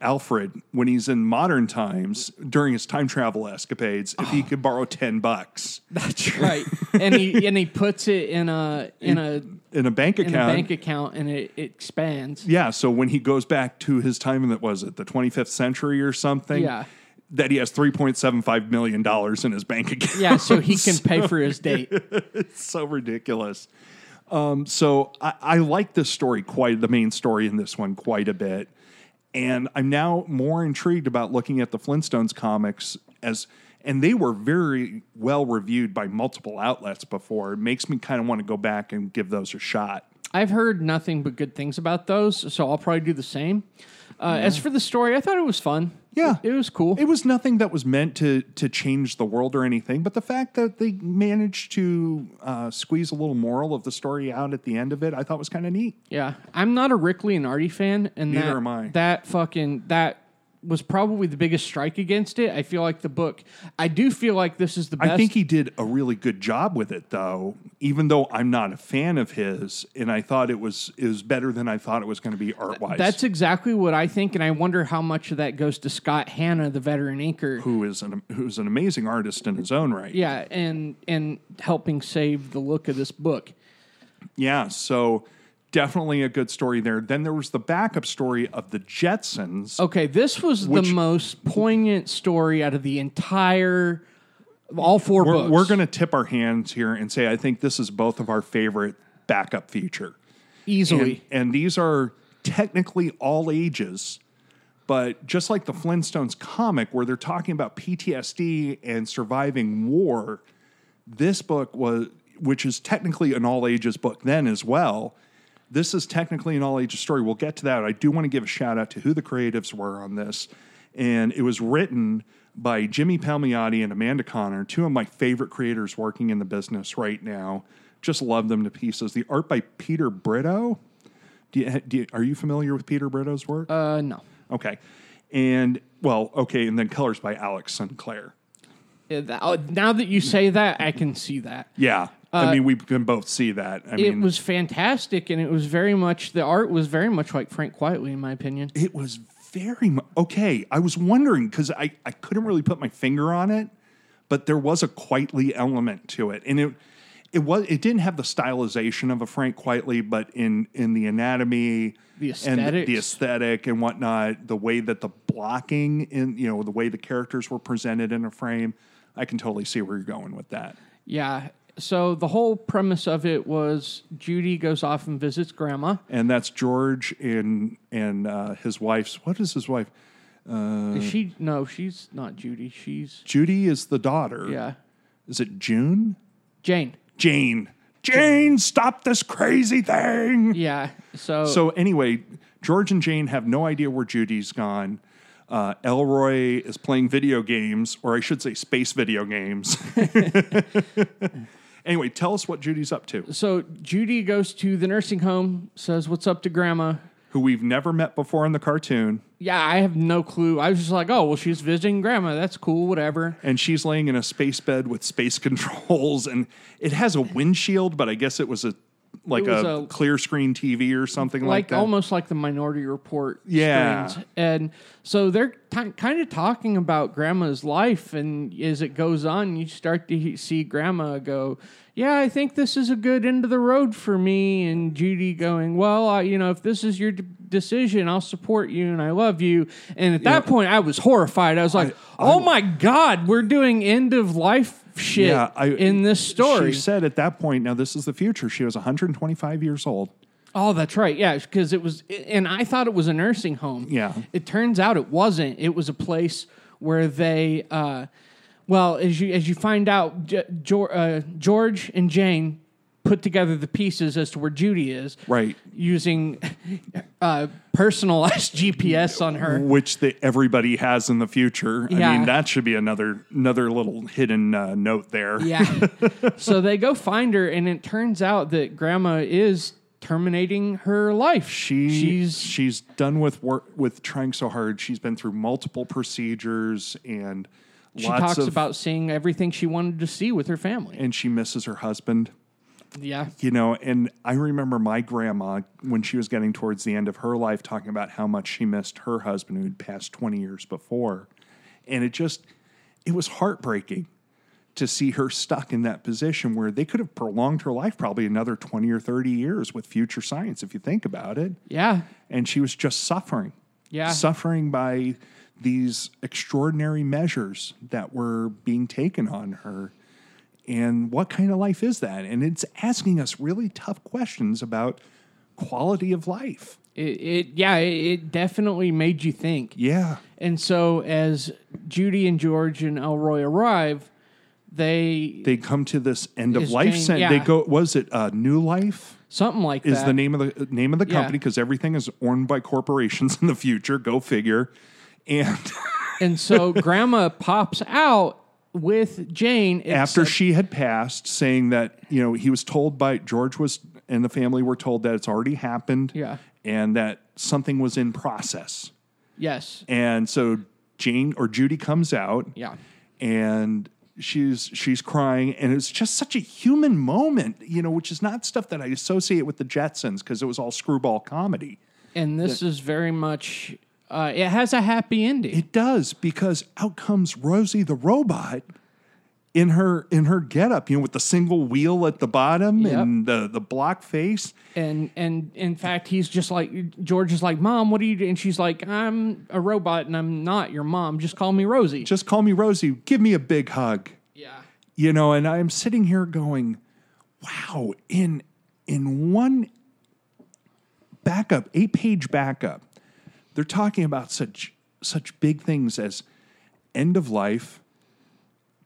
Alfred, when he's in modern times, during his time travel escapades, if oh. he could borrow ten bucks. That's right. and he and he puts it in a in, in a in a bank account. In a bank account, and it, it expands. Yeah, so when he goes back to his time in that was it the twenty-fifth century or something, yeah. that he has three point seven five million dollars in his bank account. Yeah, so he can so, pay for his date. It's so ridiculous. Um, so I, I like this story quite the main story in this one quite a bit. And I'm now more intrigued about looking at the Flintstones comics as, and they were very well reviewed by multiple outlets before. It makes me kind of want to go back and give those a shot. I've heard nothing but good things about those, so I'll probably do the same. Uh, yeah. As for the story, I thought it was fun. Yeah. It, it was cool. It was nothing that was meant to to change the world or anything, but the fact that they managed to uh, squeeze a little moral of the story out at the end of it, I thought was kind of neat. Yeah. I'm not a Rick Leonardi fan, and neither that, am I. That fucking, that was probably the biggest strike against it. I feel like the book, I do feel like this is the best. I think he did a really good job with it, though, even though I'm not a fan of his, and I thought it was, it was better than I thought it was going to be art-wise. That's exactly what I think, and I wonder how much of that goes to Scott Hanna, the veteran inker. Who is an, who's an amazing artist in his own right. Yeah, and and helping save the look of this book. Yeah, so definitely a good story there. Then there was the backup story of the Jetsons. Okay, this was the most poignant story out of the entire, all four we're, books. We're going to tip our hands here and say I think this is both of our favorite backup feature. Easily. And, and these are technically all ages, but just like the Flintstones comic where they're talking about P T S D and surviving war, this book was, which is technically an all ages book then as well, this is technically an all-ages story. We'll get to that. I do want to give a shout-out to who the creatives were on this. And it was written by Jimmy Palmiotti and Amanda Connor, two of my favorite creators working in the business right now. Just love them to pieces. The art by Peter Brito. Do you, do you, are you familiar with Peter Brito's work? Uh, no. Okay. And, well, okay, and then colors by Alex Sinclair. Now that you say that, I can see that. Yeah. Uh, I mean, we can both see that. I it mean, was fantastic, and it was very much, the art was very much like Frank Quietly, in my opinion. It was very much, okay, I was wondering, because I, I couldn't really put my finger on it, but there was a Quietly element to it. And it it was it didn't have the stylization of a Frank Quietly, but in, in the anatomy, the aesthetics. And the aesthetic and whatnot, the way that the blocking, in you know, the way the characters were presented in a frame, I can totally see where you're going with that. Yeah. So the whole premise of it was Judy goes off and visits Grandma. And that's George and and uh, his wife's, what is his wife? Uh, is she? No, she's not Judy. She's Judy is the daughter. Yeah. Is it June? Jane. Jane. Jane, stop this crazy thing. Yeah. So So anyway, George and Jane have no idea where Judy's gone. Uh, Elroy is playing video games, or I should say space video games. Anyway, tell us what Judy's up to. So Judy goes to the nursing home, says what's up to Grandma. Who we've never met before in the cartoon. Yeah, I have no clue. I was just like, oh, well, she's visiting Grandma. That's cool, whatever. And she's laying in a space bed with space controls, and it has a windshield, but I guess it was a like was a, a clear screen T V or something like, like that. Almost like the Minority Report yeah. screens. And so they're t- kind of talking about Grandma's life, and as it goes on, you start to he- see Grandma go, yeah, I think this is a good end of the road for me. And Judy going, well, I, you know, if this is your d- decision, I'll support you and I love you. And at yeah. that point, I was horrified. I was like, I, oh, my God, we're doing end of life shit yeah, I, in this story. She said at that point, now this is the future. She was one hundred twenty-five years old. Oh, that's right. Yeah, because it was, and I thought it was a nursing home. Yeah. It turns out it wasn't. It was a place where they... Uh, Well, as you as you find out, George and Jane put together the pieces as to where Judy is, right? Using uh, personalized G P S on her, which the, everybody has in the future. Yeah. I mean, that should be another another little hidden uh, note there. Yeah. So they go find her, and it turns out that Grandma is terminating her life. She, she's she's done with work, with trying so hard. She's been through multiple procedures and. She Lots talks of, about seeing everything she wanted to see with her family. And she misses her husband. Yeah. You know, and I remember my grandma, when she was getting towards the end of her life, talking about how much she missed her husband who had passed twenty years before. And it just, it was heartbreaking to see her stuck in that position where they could have prolonged her life probably another twenty or thirty years with future science, if you think about it. Yeah. And she was just suffering. Yeah. Suffering by... these extraordinary measures that were being taken on her. And what kind of life is that? And it's asking us really tough questions about quality of life. It, it yeah, it definitely made you think. Yeah. And so as Judy and George and Elroy arrive, they... They come to this end of life. Jane, yeah. They go, was it uh, New Life? Something like is that. Is the name of the, name of the company, because yeah. everything is owned by corporations in the future. Go figure. And and so Grandma pops out with Jane. After she had passed, saying that, you know, he was told by, George was, and the family were told that it's already happened. Yeah. And that something was in process. Yes. And so Jane, or Judy, comes out. Yeah. And she's she's crying. And it's just such a human moment, you know, which is not stuff that I associate with the Jetsons, because it was all screwball comedy. And this that, is very much... Uh, it has a happy ending. It does, because out comes Rosie the robot in her in her getup, you know, with the single wheel at the bottom yep. and the, the block face. And and in fact, he's just like, George is like, Mom, what are you doing? And she's like, I'm a robot and I'm not your mom. Just call me Rosie. Just call me Rosie. Give me a big hug. Yeah. You know, and I'm sitting here going, wow, in in one backup, eight page backup. They're talking about such such big things as end of life,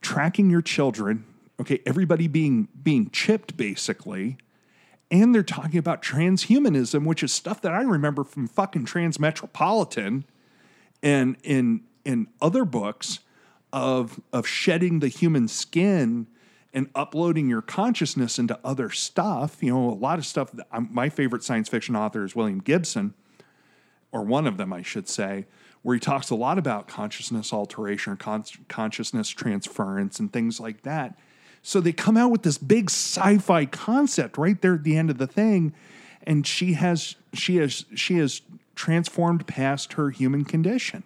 tracking your children, okay, everybody being being chipped basically, and they're talking about transhumanism, which is stuff that I remember from fucking Transmetropolitan and in in other books of of shedding the human skin and uploading your consciousness into other stuff. You know, a lot of stuff that I'm, my favorite science fiction author is William Gibson. Or one of them, I should say, where he talks a lot about consciousness alteration or con- consciousness transference and things like that. So they come out with this big sci-fi concept right there at the end of the thing, and she has she has she has transformed past her human condition.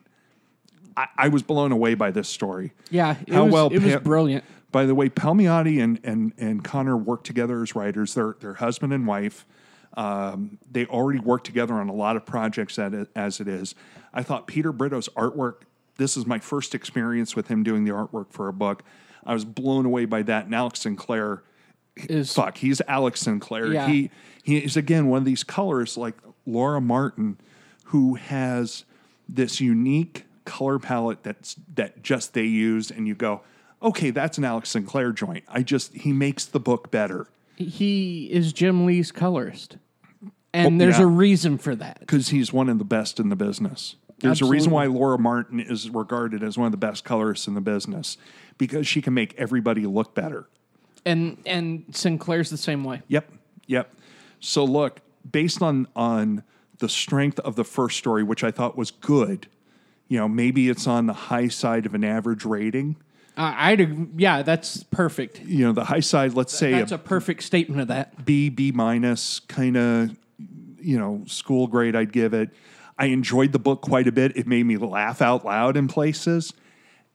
I, I was blown away by this story. Yeah, it How was, well it was pa- brilliant. By the way, Palmiotti and and and Connor work together as writers. They're they're husband and wife. Um, they already work together on a lot of projects that, as it is. I thought Peter Brito's artwork, this is my first experience with him doing the artwork for a book. I was blown away by that. And Alex Sinclair, is, fuck, he's Alex Sinclair. Yeah. He, he is, again, one of these colorists like Laura Martin, who has this unique color palette that's that just they used, and you go, okay, that's an Alex Sinclair joint. I just he makes the book better. He is Jim Lee's colorist, and oh, there's yeah. a reason for that because he's one of the best in the business. There's Absolutely. a reason why Laura Martin is regarded as one of the best colorists in the business, because she can make everybody look better. And and Sinclair's the same way. Yep, yep. So look, based on on the strength of the first story, which I thought was good, you know, maybe it's on the high side of an average rating. Uh, I'd yeah, that's perfect. You know, the high side. Let's Th- say that's a, a perfect statement of that. B B minus kind of, you know, school grade. I'd give it. I enjoyed the book quite a bit. It made me laugh out loud in places.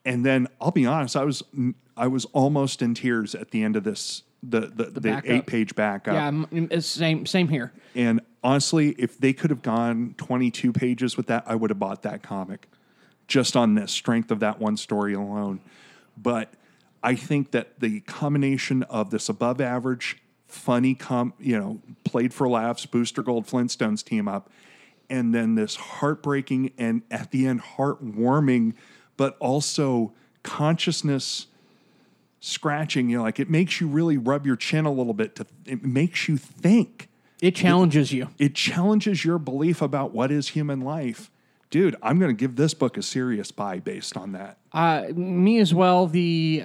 And then I'll be honest, I was I was almost in tears at the end of this the the, the, the eight page backup. Yeah, same same here. And honestly, if they could have gone twenty-two pages with that, I would have bought that comic just on the strength of that one story alone. But I think that the combination of this above average funny com, you know, played for laughs, Booster Gold, Flintstones team up, and then this heartbreaking and, at the end, heartwarming, but also consciousness scratching. You know, like, it makes you really rub your chin a little bit. To It makes you think. It challenges it, you. It challenges your belief about what is human life. Dude, I'm going to give this book a serious buy based on that. Uh, me as well. The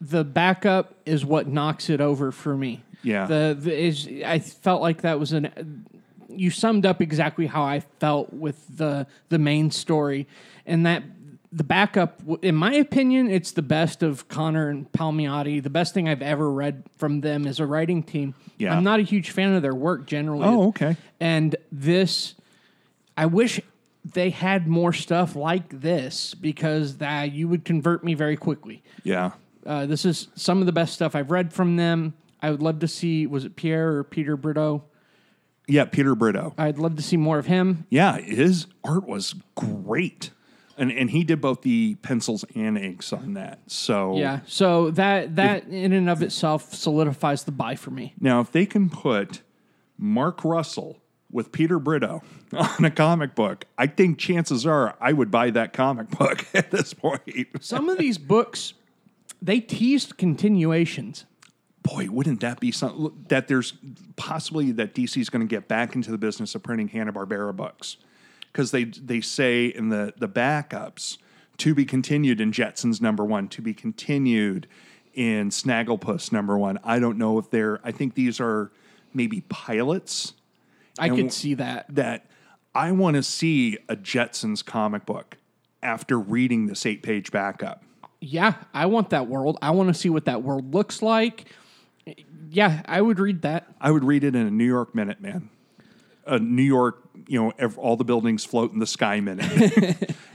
the backup is what knocks it over for me. Yeah. The, the is I felt like that was an... You summed up exactly how I felt with the the main story, and that the backup, in my opinion, it's the best of Connor and Palmiotti. The best thing I've ever read from them as a writing team. Yeah. I'm not a huge fan of their work generally. Oh, okay. And this, I wish they had more stuff like this, because that you would convert me very quickly. Yeah. Uh, this is some of the best stuff I've read from them. I would love to see, was it Pierre or Peter Brito? Yeah, Peter Brito. I'd love to see more of him. Yeah, his art was great. And and he did both the pencils and inks on that. So yeah, so that, that if, in and of itself solidifies the buy for me. Now, if they can put Mark Russell with Peter Brito on a comic book, I think chances are I would buy that comic book at this point. Some of these books, they teased continuations. Boy, wouldn't that be something that there's possibly that D C is going to get back into the business of printing Hanna-Barbera books, because they they say in the the backups, to be continued in Jetsons number one, to be continued in Snagglepuss number one. I don't know if they're. I think these are maybe pilots. I and could see that. That I want to see a Jetsons comic book after reading this eight page backup. Yeah, I want that world. I want to see what that world looks like. Yeah, I would read that. I would read it in a New York minute, man. A New York, you know, ev- all the buildings float in the sky minute.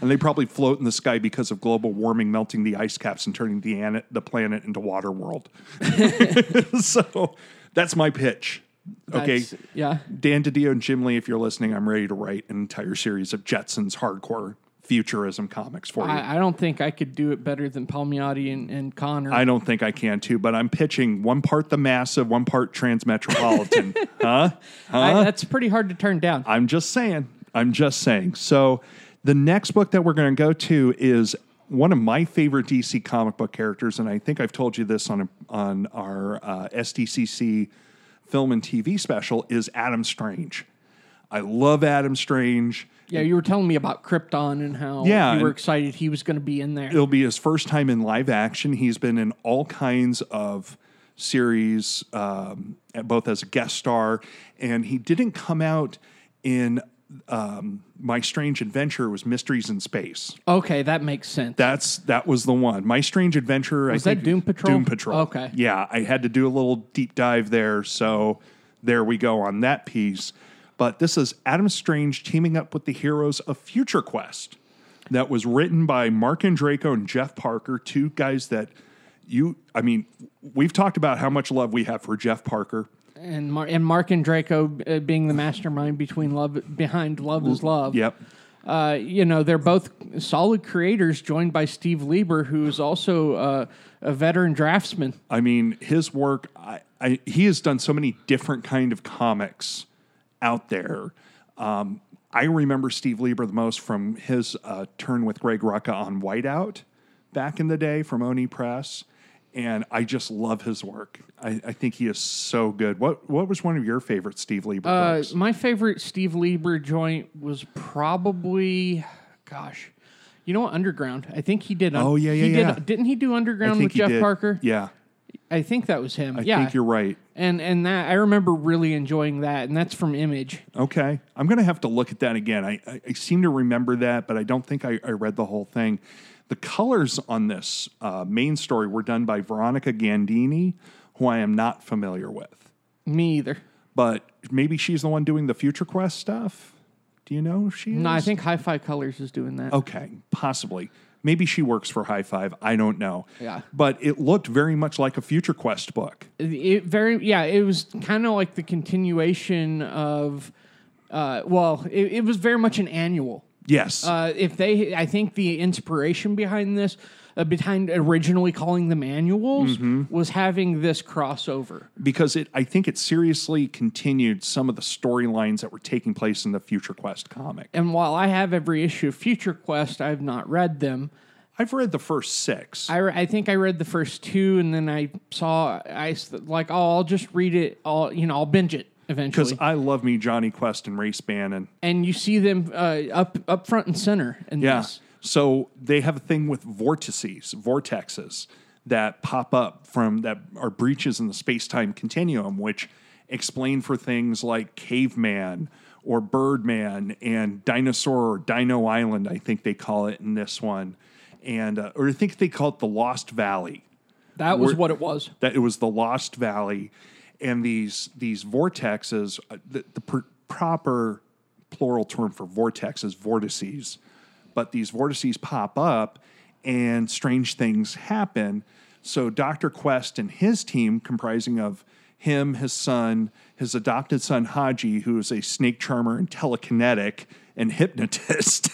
And they probably float in the sky because of global warming, melting the ice caps and turning the, an- the planet into water world. So that's my pitch. Okay. That's, yeah. Dan DiDio and Jim Lee, if you're listening, I'm ready to write an entire series of Jetsons hardcore futurism comics for you. I, I don't think I could do it better than Palmiotti and, and Connor. I don't think I can too, but I'm pitching one part the Massive, one part Transmetropolitan. huh? huh? I, that's pretty hard to turn down. I'm just saying. I'm just saying. So the next book that we're going to go to is one of my favorite D C comic book characters, and I think I've told you this on a, on our uh, S D C C film and T V special, is Adam Strange. I love Adam Strange. Yeah, you were telling me about Krypton and how yeah, you were excited he was going to be in there. It'll be his first time in live action. He's been in all kinds of series, um, both as a guest star, and he didn't come out in um, My Strange Adventure. Was Mysteries in Space. Okay, that makes sense. That's That was the one. My Strange Adventure. Was I that think, Doom Patrol? Doom Patrol. Okay. Yeah, I had to do a little deep dive there, so there we go on that piece. But this is Adam Strange teaming up with the heroes of Future Quest, that was written by Mark Andreyko and Jeff Parker, two guys that you, I mean, we've talked about how much love we have for Jeff Parker. And, Mar- and Mark Andreyko being the mastermind between love, behind Love is Love. Yep. Uh, you know, they're both solid creators, joined by Steve Lieber, who is also uh, a veteran draftsman. I mean, his work, I, I, he has done so many different kind of comics out there. Um, I remember Steve Lieber the most from his uh, turn with Greg Rucka on Whiteout back in the day from Oni Press, and I just love his work. I, I think he is so good. What What was one of your favorite Steve Lieber uh, books? My favorite Steve Lieber joint was probably, gosh, you know what, Underground. I think he did. Un- oh, yeah, yeah, he yeah. Did, didn't he do Underground with Jeff did. Parker? Yeah. I think that was him. I yeah. think you're right. And and that I remember really enjoying that, and that's from Image. Okay. I'm going to have to look at that again. I, I, I seem to remember that, but I don't think I, I read the whole thing. The colors on this uh, main story were done by Veronica Gandini, who I am not familiar with. Me either. But maybe she's the one doing the Future Quest stuff. Do you know if she is? No, I think High Five Colors is doing that. Okay, possibly. Maybe she works for High Five. I don't know. Yeah. But it looked very much like a Future Quest book. It very yeah, it was kind of like the continuation of, uh, well, it, it was very much an annual. Yes. Uh, if they, I think the inspiration behind this, uh, behind originally calling them annuals, mm-hmm. was having this crossover. Because it, I think it seriously continued some of the storylines that were taking place in the Future Quest comic. And while I have every issue of Future Quest, I've not read them. I've read the first six. I, re- I think I read the first two, and then I saw, I like, oh, I'll just read it, I'll, you know, I'll binge it. Eventually, because I love me Johnny Quest and Ray Spannon, and you see them uh, up up front and center. And yeah, this. So they have a thing with vortices, vortexes that pop up from that are breaches in the space-time continuum, which explain for things like Caveman or Birdman and Dinosaur or Dino Island, I think they call it in this one, and uh, or I think they call it the Lost Valley. That was Where, what it was. That it was the Lost Valley. And these these vortexes, the, the pr- proper plural term for vortex is vortices, but these vortices pop up and strange things happen. So Doctor Quest and his team, comprising of him, his son, his adopted son Haji, who is a snake charmer and telekinetic and hypnotist,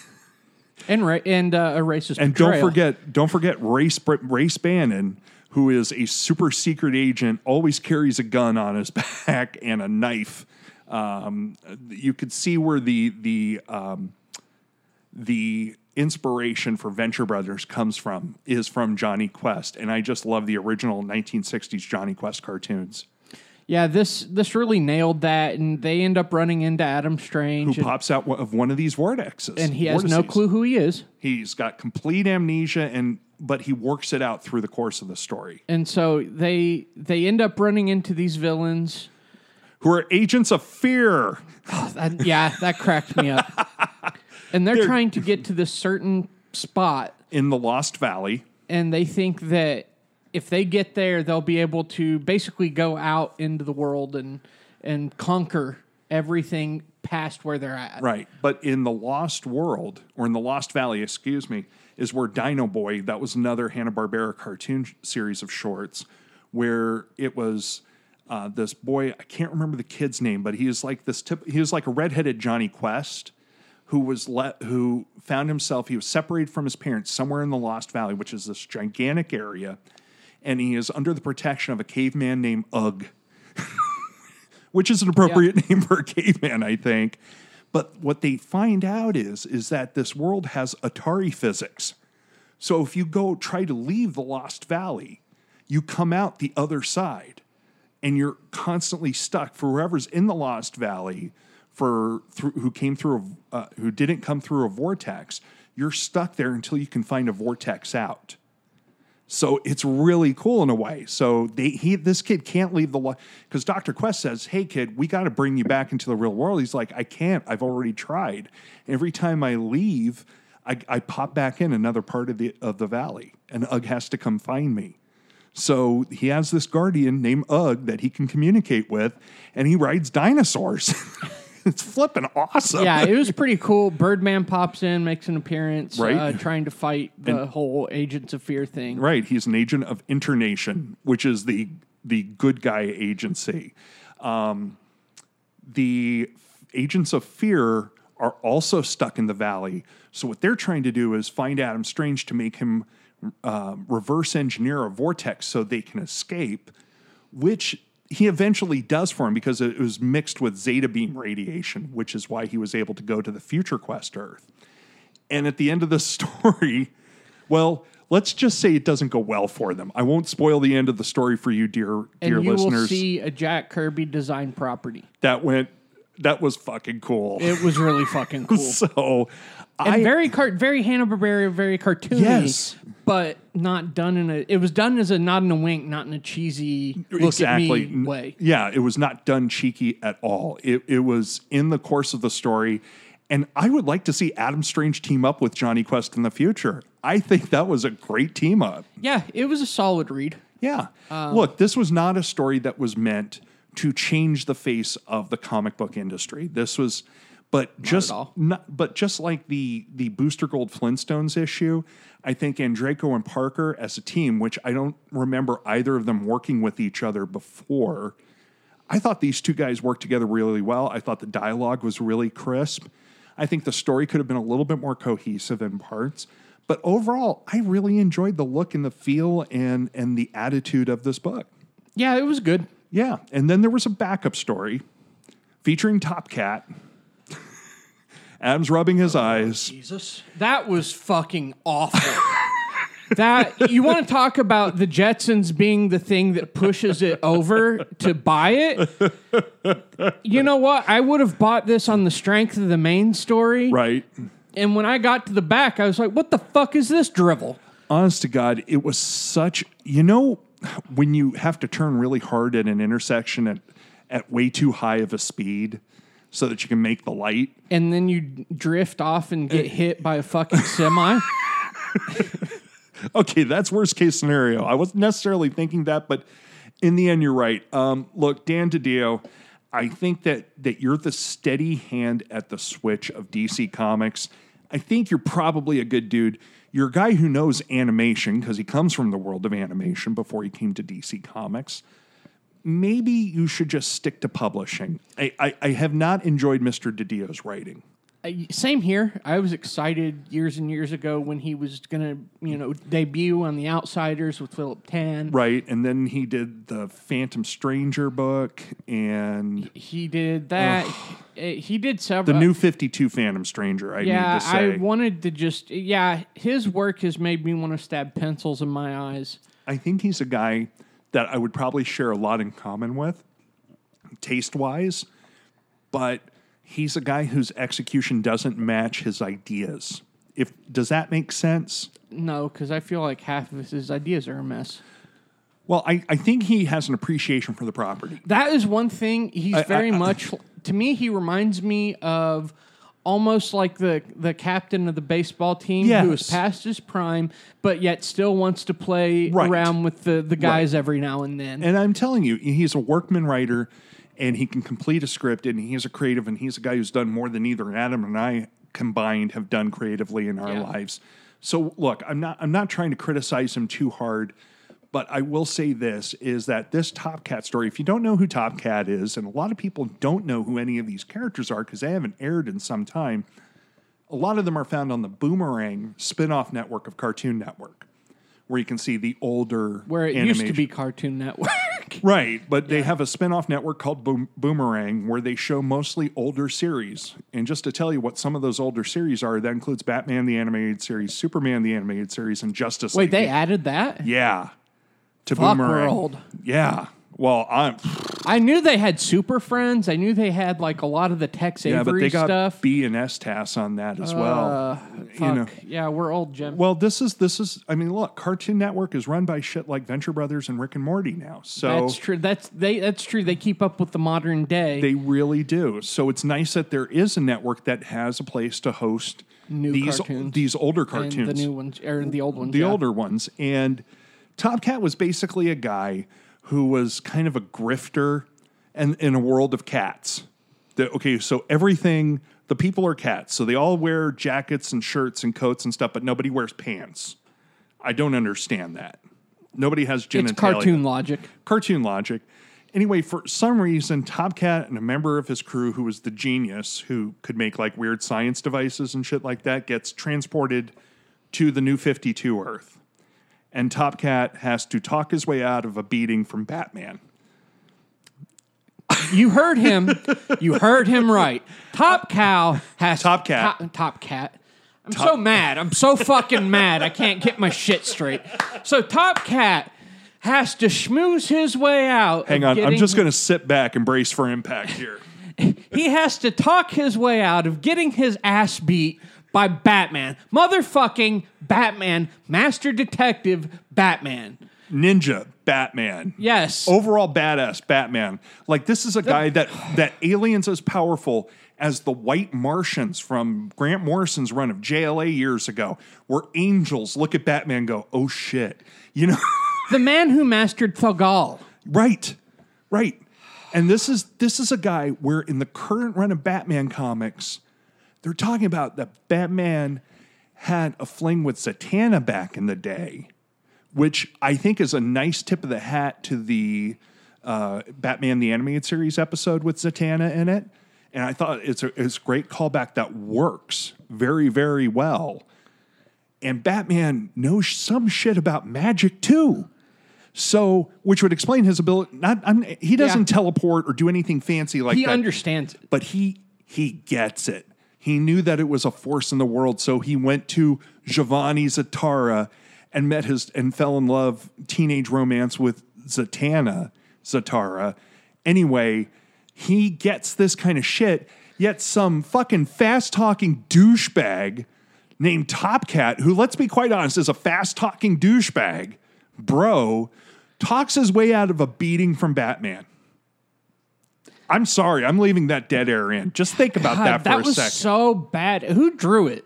and ra- and uh, a racist. And betrayal. don't forget, don't forget Ray Sp- Ray Spannon, who is a super secret agent, always carries a gun on his back and a knife. Um, you could see where the the um, the inspiration for Venture Brothers comes from, is from Johnny Quest. And I just love the original nineteen sixties Johnny Quest cartoons. Yeah, this this really nailed that, and they end up running into Adam Strange. Who and, pops out of one of these vortexes. And he has vortices. no clue who he is. He's got complete amnesia, and but he works it out through the course of the story. And so they they end up running into these villains. Who are agents of fear. Oh, that, yeah, that cracked me up. And they're, they're trying to get to this certain spot. In the Lost Valley. And they think that if they get there, they'll be able to basically go out into the world and and conquer everything past where they're at. Right. But in the Lost World, or in the Lost Valley, excuse me, is where Dino Boy, that was another Hanna-Barbera cartoon sh- series of shorts, where it was uh, this boy, I can't remember the kid's name, but he is like this tip, he was like a redheaded Johnny Quest who was let, who found himself, he was separated from his parents somewhere in the Lost Valley, which is this gigantic area. And he is under the protection of a caveman named Ugg, which is an appropriate yeah. name for a caveman, I think. But what they find out is, is that this world has Atari physics. So if you go try to leave the Lost Valley, you come out the other side, and you're constantly stuck for whoever's in the Lost Valley, for through, who came through, a, uh, who didn't come through a vortex. You're stuck there until you can find a vortex out. So it's really cool in a way. So they, he, this kid can't leave the lo- because Doctor Quest says, "Hey kid, we got to bring you back into the real world." He's like, "I can't. I've already tried. Every time I leave, I, I pop back in another part of the of the valley, and Ugg has to come find me." So he has this guardian named Ugg that he can communicate with, and he rides dinosaurs. It's flipping awesome. Yeah, it was pretty cool. Birdman pops in, makes an appearance, right? uh, trying to fight the and, whole Agents of Fear thing. Right, he's an agent of Internation, which is the the good guy agency. Um, the Agents of Fear are also stuck in the valley. So what they're trying to do is find Adam Strange to make him uh, reverse engineer a vortex so they can escape, which he eventually does for him because it was mixed with zeta beam radiation, which is why he was able to go to the Future Quest Earth. And at the end of the story, well, let's just say it doesn't go well for them. I won't spoil the end of the story for you, dear dear listeners. And you will see a Jack Kirby design property. That went, that was fucking cool. It was really fucking cool. So, and I, very car- very Hanna-Barbera, very cartoony. Yes, but not done in a. It was done as a nod and a wink, not in a cheesy look exactly. at me way. Yeah, it was not done cheeky at all. It it was in the course of the story. And I would like to see Adam Strange team up with Johnny Quest in the future. I think that was a great team up. Yeah, it was a solid read. Yeah. Um, Look, this was not a story that was meant to change the face of the comic book industry. This was, but not just at all. Not, but just like the the Booster Gold Flintstones issue, I think Andreyko and Parker as a team, which I don't remember either of them working with each other before, I thought these two guys worked together really well. I thought the dialogue was really crisp. I think the story could have been a little bit more cohesive in parts. But overall, I really enjoyed the look and the feel and and the attitude of this book. Yeah, it was good. Yeah. And then there was a backup story featuring Top Cat. Adam's rubbing his oh, eyes. Jesus. That was fucking awful. That you want to talk about the Jetsons being the thing that pushes it over to buy it? You know what? I would have bought this on the strength of the main story. Right. And when I got to the back, I was like, what the fuck is this drivel? Honest to God, it was such... You know, when you have to turn really hard at an intersection at, at way too high of a speed... so that you can make the light. And then you drift off and get hit by a fucking semi. Okay, that's worst case scenario. I wasn't necessarily thinking that, but in the end, you're right. Um, look, Dan DiDio, I think that that you're the steady hand at the switch of D C Comics. I think you're probably a good dude. You're a guy who knows animation because he comes from the world of animation before he came to D C Comics. Maybe you should just stick to publishing. I, I, I have not enjoyed Mister DiDio's writing. Uh, same here. I was excited years and years ago when he was going to, you know, debut on The Outsiders with Philip Tan. Right, and then he did the Phantom Stranger book, and... He did that. Ugh. He did several... The New fifty-two Phantom Stranger, I yeah, need to say. Yeah, I wanted to just... Yeah, his work has made me want to stab pencils in my eyes. I think he's a guy... that I would probably share a lot in common with, taste-wise, but he's a guy whose execution doesn't match his ideas. If does that make sense? No, because I feel like half of his ideas are a mess. Well, I, I think he has an appreciation for the property. That is one thing. He's I, very I, I, much... To me, he reminds me of... Almost like the, the captain of the baseball team yes. who is past his prime, but yet still wants to play right. around with the, the guys right. every now and then. And I'm telling you, he's a workman writer, and he can complete a script, and he's a creative, and he's a guy who's done more than either Adam and I combined have done creatively in our yeah. lives. So, look, I'm not I'm not trying to criticize him too hard, but I will say this, is that this Top Cat story, if you don't know who Top Cat is, and a lot of people don't know who any of these characters are because they haven't aired in some time, a lot of them are found on the Boomerang spinoff network of Cartoon Network, where you can see the older Where it animation. Used to be Cartoon Network. Right, but yeah. they have a spinoff network called Boom- Boomerang where they show mostly older series. And just to tell you what some of those older series are, that includes Batman the Animated Series, Superman the Animated Series, and Justice Wait, League. Wait, they added that? Yeah. To Fuck Boomerang. World. Yeah. Well, I'm... I knew they had Super Friends. I knew they had, like, a lot of the Tex Avery stuff. Yeah, but they got stuff. B and S-T A S on that as uh, well. Fuck. You know. Yeah, we're old, Jim. Well, this is... this is. I mean, look, Cartoon Network is run by shit like Venture Brothers and Rick and Morty now, so... That's true. That's, they, that's true. They keep up with the modern day. They really do. So it's nice that there is a network that has a place to host... New these, cartoons. These older cartoons. And the new ones. Or the old ones, The yeah. older ones. And... Top Cat was basically a guy who was kind of a grifter and in a world of cats. The, okay, so everything, the people are cats, so they all wear jackets and shirts and coats and stuff, but nobody wears pants. I don't understand that. Nobody has genitalia. It's cartoon logic. Cartoon logic. Anyway, for some reason, Top Cat and a member of his crew who was the genius, who could make like weird science devices and shit like that, gets transported to the New fifty-two Earth. And Top Cat has to talk his way out of a beating from Batman. you heard him. You heard him right. Top Cow has... Top Cat. Co- top Cat. I'm top. so mad. I'm so fucking mad. I can't get my shit straight. So Top Cat has to schmooze his way out. Hang on. Getting... I'm just going to sit back and brace for impact here. He has to talk his way out of getting his ass beat by Batman. Motherfucking Batman. Master Detective Batman. Ninja Batman. Yes. Overall badass Batman. Like, this is a guy that, that aliens as powerful as the White Martians from Grant Morrison's run of J L A years ago, where angels look at Batman and go, oh, shit. You know? The man who mastered Thagall. Right. Right. And this is this is a guy where in the current run of Batman comics, they're talking about that Batman had a fling with Zatanna back in the day, which I think is a nice tip of the hat to the uh, Batman the Animated Series episode with Zatanna in it. And I thought it's a, it's a great callback that works very, very well. And Batman knows some shit about magic, too. So, which would explain his ability. Not I'm, he doesn't yeah. teleport or do anything fancy like he that. He understands it. But he he gets it. He knew that it was a force in the world, so he went to Giovanni Zatara and met his and fell in love teenage romance with Zatanna Zatara. Anyway, he gets this kind of shit. Yet some fucking fast talking douchebag named Top Cat, who, let's be quite honest, is a fast talking douchebag. Bro talks his way out of a beating from Batman. I'm sorry. I'm leaving that dead air in. Just think about God, that for that a second. That was so bad. Who drew it?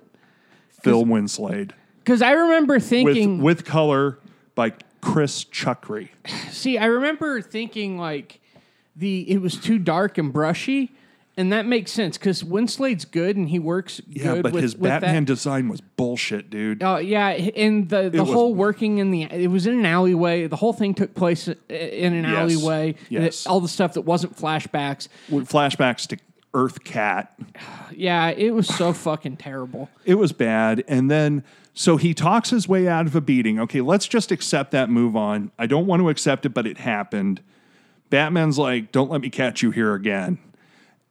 Phil Winslade. Because I remember thinking... With, with color by Chris Chukri. See, I remember thinking like the it was too dark and brushy, and that makes sense because Winslade's good and he works yeah, good. Yeah, but with, his with Batman that. design was bullshit, dude. Oh, uh, yeah, and the, the whole was, working in the... It was in an alleyway. The whole thing took place in an yes, alleyway. Yes. It, all the stuff that wasn't flashbacks. Flashbacks to Earth Cat. Yeah, it was so fucking terrible. It was bad. And then, so he talks his way out of a beating. Okay, let's just accept that, move on. I don't want to accept it, but it happened. Batman's like, don't let me catch you here again.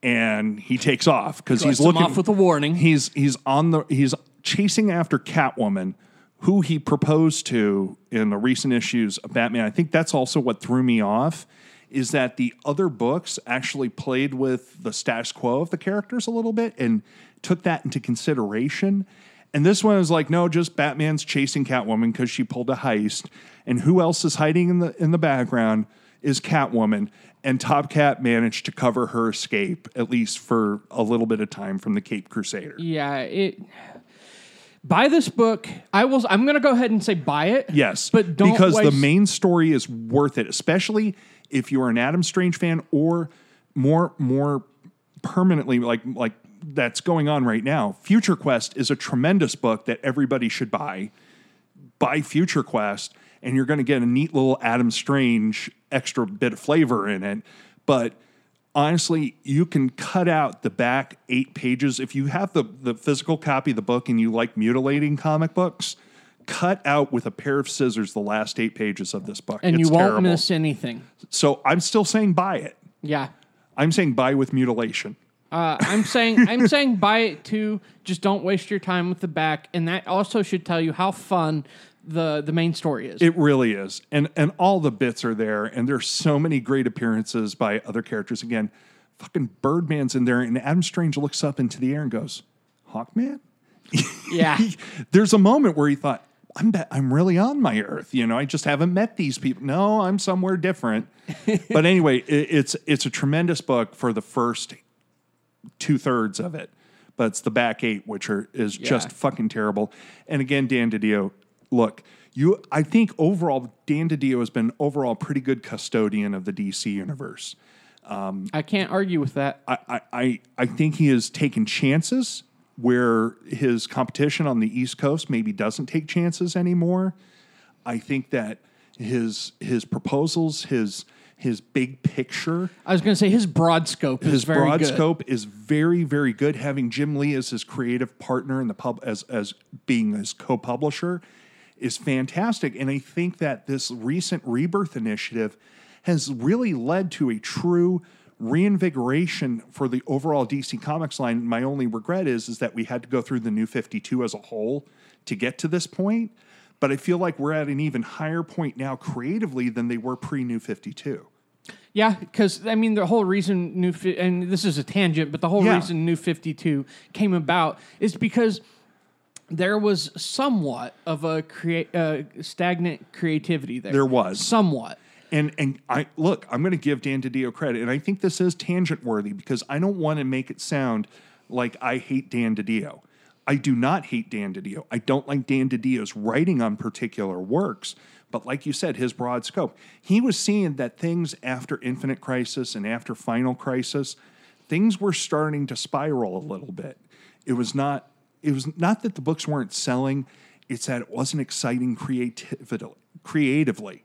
And he takes off because he's looking off with a warning. He's he's on the he's chasing after Catwoman, who he proposed to in the recent issues of Batman. I think that's also what threw me off, is that the other books actually played with the status quo of the characters a little bit and took that into consideration. And this one is like, no, just Batman's chasing Catwoman because she pulled a heist, and who else is hiding in the in the background is Catwoman. And Top Cat managed to cover her escape, at least for a little bit of time, from the Caped Crusader. Yeah, it. Buy this book. I will. I'm going to go ahead and say buy it. Yes, but don't because waste... the main story is worth it, especially if you're an Adam Strange fan, or more more permanently, like like that's going on right now. Future Quest is a tremendous book that everybody should buy. Buy Future Quest, and you're going to get a neat little Adam Strange extra bit of flavor in it. But honestly, you can cut out the back eight pages. If you have the, the physical copy of the book and you like mutilating comic books, cut out with a pair of scissors the last eight pages of this book. And it's you won't terrible. miss anything. So I'm still saying buy it. Yeah. I'm saying buy with mutilation. Uh, I'm saying I'm saying buy it too. Just don't waste your time with the back. And that also should tell you how fun the the main story is. It really is. And and all the bits are there, and there's so many great appearances by other characters. Again, fucking Birdman's in there, and Adam Strange looks up into the air and goes, Hawkman? Yeah. There's a moment where he thought, I'm be- I'm really on my Earth. You know, I just haven't met these people. No, I'm somewhere different. But anyway, it, it's it's a tremendous book for the first two-thirds of it. But it's the back eight, which are is yeah. just fucking terrible. And again, Dan DiDio... Look, you. I think overall, Dan DiDio has been overall pretty good custodian of the D C universe. Um, I can't argue with that. I, I, I think he has taken chances where his competition on the East Coast maybe doesn't take chances anymore. I think that his his proposals, his his big picture. I was going to say his broad scope. His is very broad good. scope is very very good. Having Jim Lee as his creative partner and the pub as as being his co-publisher is fantastic. And I think that this recent Rebirth initiative has really led to a true reinvigoration for the overall D C Comics line. My only regret is, is that we had to go through the New fifty-two as a whole to get to this point. But I feel like we're at an even higher point now creatively than they were pre-New fifty-two. Yeah, because, I mean, the whole reason New... Fi- and this is a tangent, but the whole yeah. reason New fifty-two came about is because there was somewhat of a crea- uh, stagnant creativity there. There was. Somewhat. And and I look, I'm going to give Dan DiDio credit, and I think this is tangent-worthy because I don't want to make it sound like I hate Dan DiDio. I do not hate Dan DiDio. I don't like Dan DiDio's writing on particular works, but like you said, his broad scope. He was seeing that things after Infinite Crisis and after Final Crisis, things were starting to spiral a little bit. It was not, it was not that the books weren't selling. It's that it wasn't exciting creativ- creatively.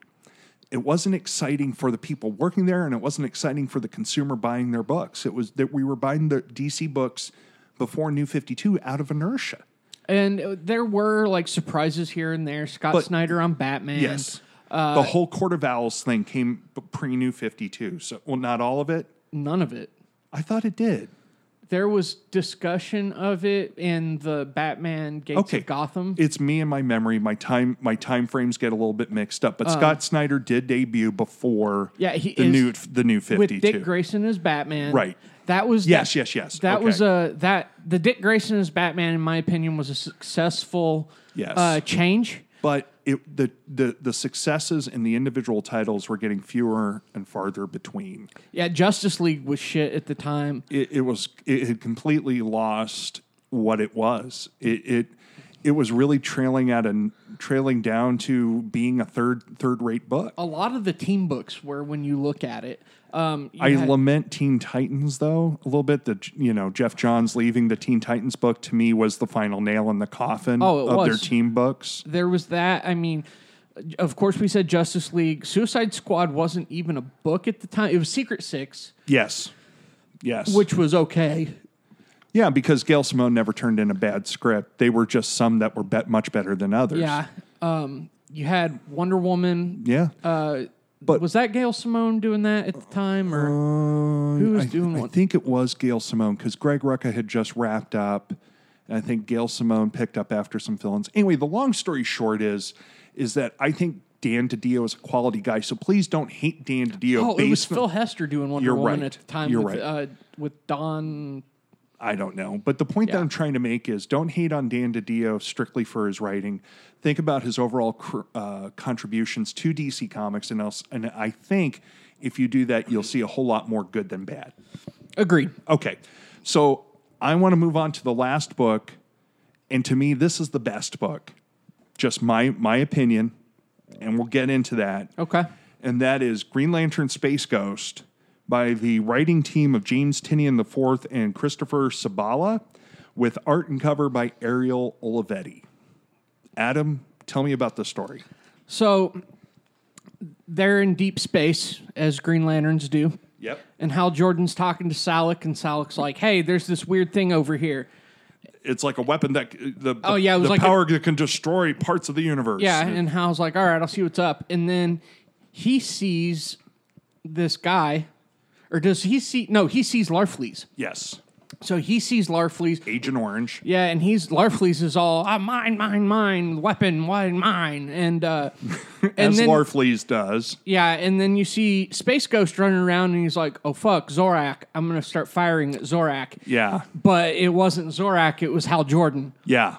It wasn't exciting for the people working there, and it wasn't exciting for the consumer buying their books. It was that we were buying the D C books before New fifty-two out of inertia. And there were, like, surprises here and there. Scott but, Snyder on Batman. Yes. Uh, the whole Court of Owls thing came pre-New fifty-two. So, well, not all of it. None of it. I thought it did. There was discussion of it in the Batman Gates okay. of Gotham. It's me and my memory. My time my time frames get a little bit mixed up. But uh, Scott Snyder did debut before yeah, he the, is, new, the new fifty-two. With Dick Grayson as Batman. Right. That was yes, the, yes, yes. That okay. was a that the Dick Grayson as Batman, in my opinion, was a successful yes. uh, change. But it, the the the successes in the individual titles were getting fewer and farther between. Yeah, Justice League was shit at the time. It, it was it had completely lost what it was. It it it was really trailing out and trailing down to being a third third rate book. A lot of the team books were, when you look at it. Um, I had, lament Teen Titans, though, a little bit. The you know Jeff Johns leaving the Teen Titans book, to me, was the final nail in the coffin oh, of was. their team books. There was that. I mean, of course, we said Justice League. Suicide Squad wasn't even a book at the time. It was Secret Six. Yes. Yes. Which was okay. Yeah, because Gail Simone never turned in a bad script. They were just some that were bet much better than others. Yeah. Um, you had Wonder Woman. Yeah. Uh But was that Gail Simone doing that at the time, or uh, who was I, doing one? I think it was Gail Simone, because Greg Rucka had just wrapped up, and I think Gail Simone picked up after some fill-ins. Anyway, the long story short is, is that I think Dan DiDio is a quality guy, so please don't hate Dan DiDio. Oh, it was Phil Hester doing Wonder You're Woman right. at the time You're with, right. uh, with Don... I don't know. But the point yeah. that I'm trying to make is don't hate on Dan DiDio strictly for his writing. Think about his overall uh, contributions to D C Comics. And else, and I think if you do that, you'll see a whole lot more good than bad. Agreed. Okay. So I want to move on to the last book. And to me, this is the best book. Just my my opinion. And we'll get into that. Okay. And that is Green Lantern Space Ghost, by the writing team of James Tynion the fourth and Christopher Sabala, with art and cover by Ariel Olivetti. Adam, tell me about the story. So, they're in deep space, as Green Lanterns do. Yep. And Hal Jordan's talking to Salak, and Salak's like, hey, there's this weird thing over here. It's like a weapon that the, the, oh, yeah, it was the like power a, that can destroy parts of the universe. Yeah, and Hal's like, all right, I'll see what's up. And then he sees this guy... Or does he see... No, he sees Larfleeze. Yes. So he sees Larfleeze. Agent Orange. Yeah, and he's... Larfleeze is all, ah, mine, mine, mine, weapon, mine, mine. And, uh, and as then, Larfleeze does. Yeah, and then you see Space Ghost running around, and he's like, oh, fuck, Zorak. I'm going to start firing at Zorak. Yeah. But it wasn't Zorak. It was Hal Jordan. Yeah.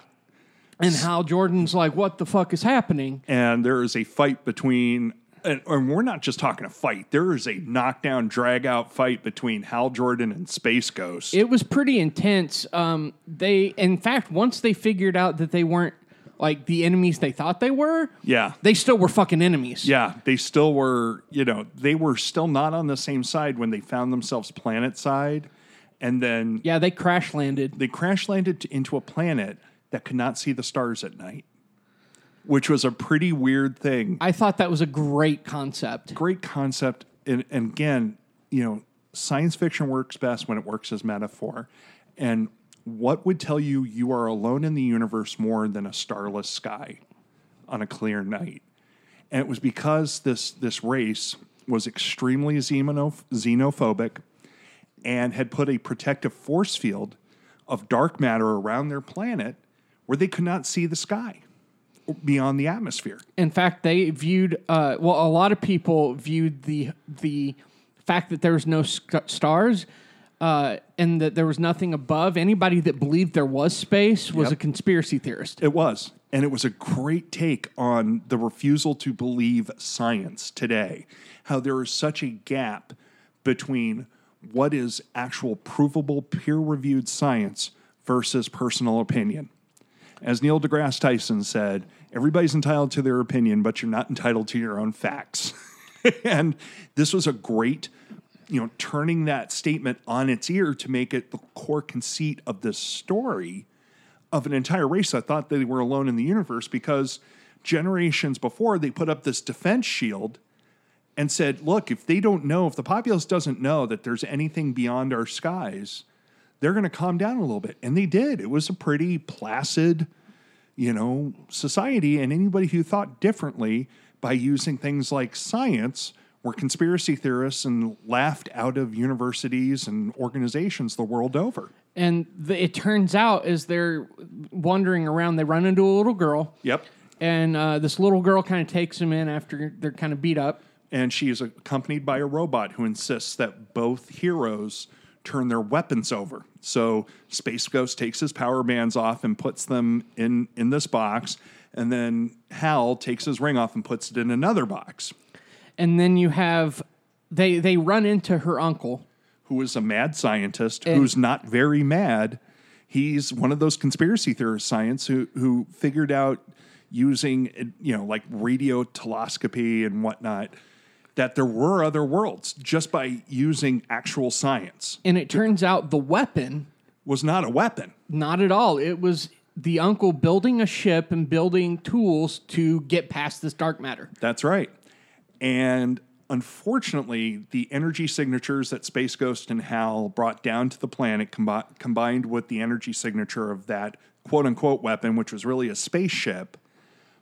And Hal Jordan's like, what the fuck is happening? And there is a fight between... And, and we're not just talking a fight. There is a knockdown, drag-out fight between Hal Jordan and Space Ghost. It was pretty intense. Um, they, in fact, once they figured out that they weren't, like, the enemies they thought they were, yeah, they still were fucking enemies. Yeah, they still were, you know, they were still not on the same side when they found themselves planet side. And then... Yeah, they crash-landed. They crash-landed into a planet that could not see the stars at night. Which was a pretty weird thing. I thought that was a great concept. Great concept. And, and again, you know, science fiction works best when it works as metaphor. And what would tell you you are alone in the universe more than a starless sky on a clear night? And it was because this, this race was extremely xenoph- xenophobic. and had put a protective force field of dark matter around their planet where they could not see the sky beyond the atmosphere. In fact, they viewed, uh, well, a lot of people viewed the the fact that there was no st- stars uh, and that there was nothing above. Anybody that believed there was space was yep. a conspiracy theorist. It was. And it was a great take on the refusal to believe science today, how there is such a gap between what is actual provable, peer-reviewed science versus personal opinion. As Neil deGrasse Tyson said, everybody's entitled to their opinion, but you're not entitled to your own facts. And this was a great, you know, turning that statement on its ear to make it the core conceit of this story of an entire race that thought they were alone in the universe, because generations before they put up this defense shield and said, look, if they don't know, if the populace doesn't know that there's anything beyond our skies, they're going to calm down a little bit. And they did. It was a pretty placid, you know, society. And anybody who thought differently by using things like science were conspiracy theorists and laughed out of universities and organizations the world over. And the, it turns out as they're wandering around, they run into a little girl. Yep. And uh, this little girl kind of takes them in after they're kind of beat up. And she is accompanied by a robot who insists that both heroes turn their weapons over. So Space Ghost takes his power bands off and puts them in, in this box. And then Hal takes his ring off and puts it in another box. And then you have... They, they run into her uncle... who is a mad scientist, and who's not very mad. He's one of those conspiracy theorist science who, who figured out using, you know, like radio telescopy and whatnot, that there were other worlds just by using actual science. And it turns out the weapon... was not a weapon. Not at all. It was the uncle building a ship and building tools to get past this dark matter. That's right. And... unfortunately, the energy signatures that Space Ghost and Hal brought down to the planet combi- combined with the energy signature of that quote-unquote weapon, which was really a spaceship,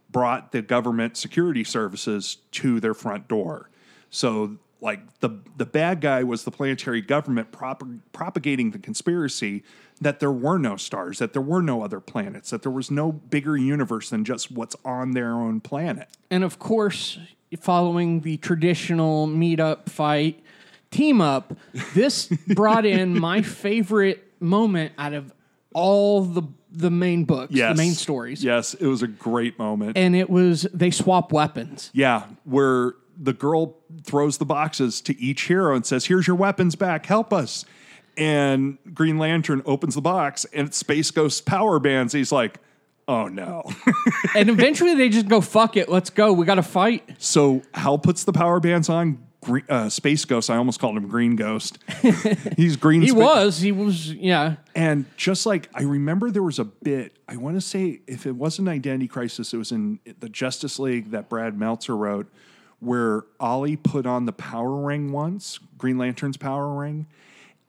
brought the government security services to their front door. So, like, the, the bad guy was the planetary government prop- propagating the conspiracy that there were no stars, that there were no other planets, that there was no bigger universe than just what's on their own planet. And, of course... following the traditional meet-up fight, team-up, this brought in my favorite moment out of all the the main books, yes. the main stories. Yes, it was a great moment. And it was, they swap weapons. Yeah, where the girl throws the boxes to each hero and says, here's your weapons back, help us. And Green Lantern opens the box, and it's Space Ghost's power bands. He's like... oh, no. And eventually they just go, fuck it. Let's go. We got to fight. So Hal puts the power bands on. Green, uh, Space Ghost. I almost called him Green Ghost. He's Green. he spa- was. He was. Yeah. And just like I remember there was a bit, I want to say if it wasn't Identity Crisis, it was in the Justice League that Brad Meltzer wrote where Ollie put on the power ring once, Green Lantern's power ring.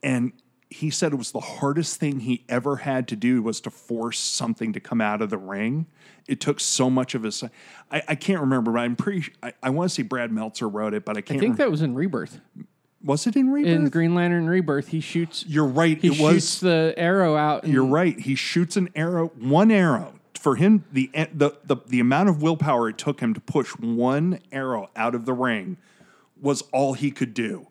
And he said it was the hardest thing he ever had to do was to force something to come out of the ring. It took so much of his... I, I can't remember, but I'm pretty... I, I want to say Brad Meltzer wrote it, but I can't... I think rem- that was in Rebirth. Was it in Rebirth? In Green Lantern Rebirth, he shoots... You're right, he it was... He shoots the arrow out. You're right. He shoots an arrow, one arrow. For him, the, the, the, the amount of willpower it took him to push one arrow out of the ring was all he could do.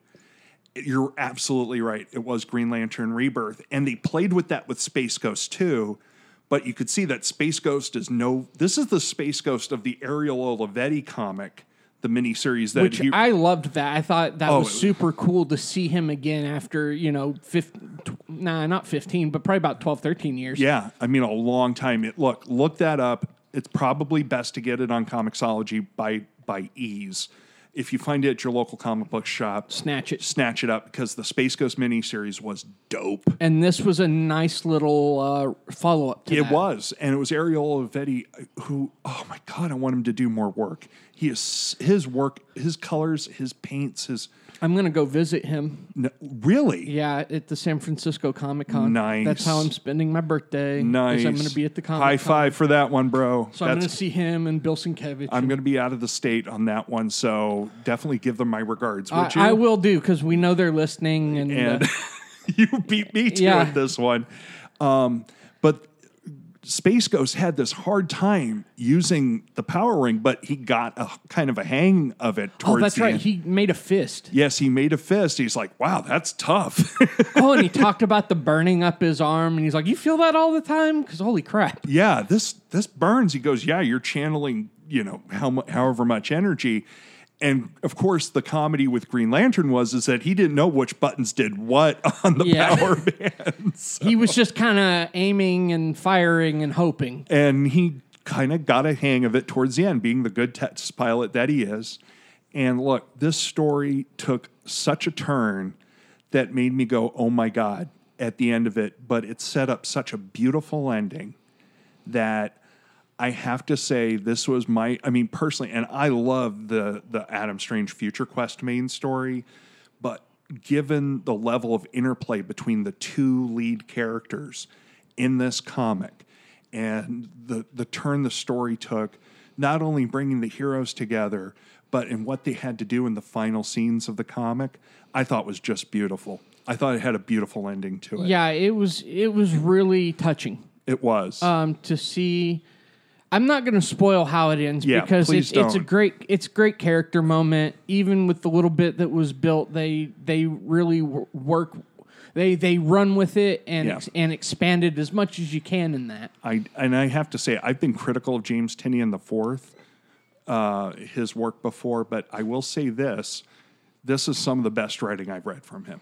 You're absolutely right. It was Green Lantern Rebirth. And they played with that with Space Ghost too. But you could see that Space Ghost is no... this is the Space Ghost of the Ariel Olivetti comic, the miniseries that... which he, I loved that. I thought that oh, was super cool to see him again after, you know, fifteen, nah, not fifteen, but probably about twelve, thirteen years. Yeah. I mean, a long time. It, look, look that up. It's probably best to get it on Comixology by by ease. If you find it at your local comic book shop, snatch it. Snatch it up, because the Space Ghost miniseries was dope. And this was a nice little uh, follow-up to it that. It was, and it was Ariel Olivetti who, oh my God, I want him to do more work. He is, his work, his colors, his paints, his... I'm going to go visit him. No, really? Yeah, at the San Francisco Comic-Con. Nice. That's how I'm spending my birthday. Nice. I'm going to be at the Comic-Con. High five for that one, bro. So That's, I'm going to see him and Bill Sienkiewicz. I'm going to be out of the state on that one, so definitely give them my regards, would I, you? I will do, because we know they're listening. And, and uh, You beat me to yeah. it this one. Um, but Space Ghost had this hard time using the power ring, but he got a kind of a hang of it towards Oh, that's the right. end. He made a fist. Yes, he made a fist. He's like, wow, that's tough. Oh, and he talked about the burning up his arm, and he's like, you feel that all the time? Because holy crap. Yeah, this this burns. He goes, yeah, you're channeling, you know, how, however much energy. And, of course, the comedy with Green Lantern was is that he didn't know which buttons did what on the yeah. power band. So. He was just kind of aiming and firing and hoping. And he kind of got a hang of it towards the end, being the good test pilot that he is. And, look, this story took such a turn that made me go, oh, my God, at the end of it. But it set up such a beautiful ending that... I have to say this was my, I mean, personally, and I love the the Adam Strange Future Quest main story, but given the level of interplay between the two lead characters in this comic and the the turn the story took, not only bringing the heroes together, but in what they had to do in the final scenes of the comic, I thought was just beautiful. I thought it had a beautiful ending to it. Yeah, it was it was really touching. It was. Um, to see... I'm not going to spoil how it ends yeah, because it's, it's a great it's great character moment. Even with the little bit that was built, they they really work they they run with it and yeah. ex- and expand it as much as you can in that. I and I have to say I've been critical of James Tynion the Fourth, uh, his work before, but I will say this: this is some of the best writing I've read from him.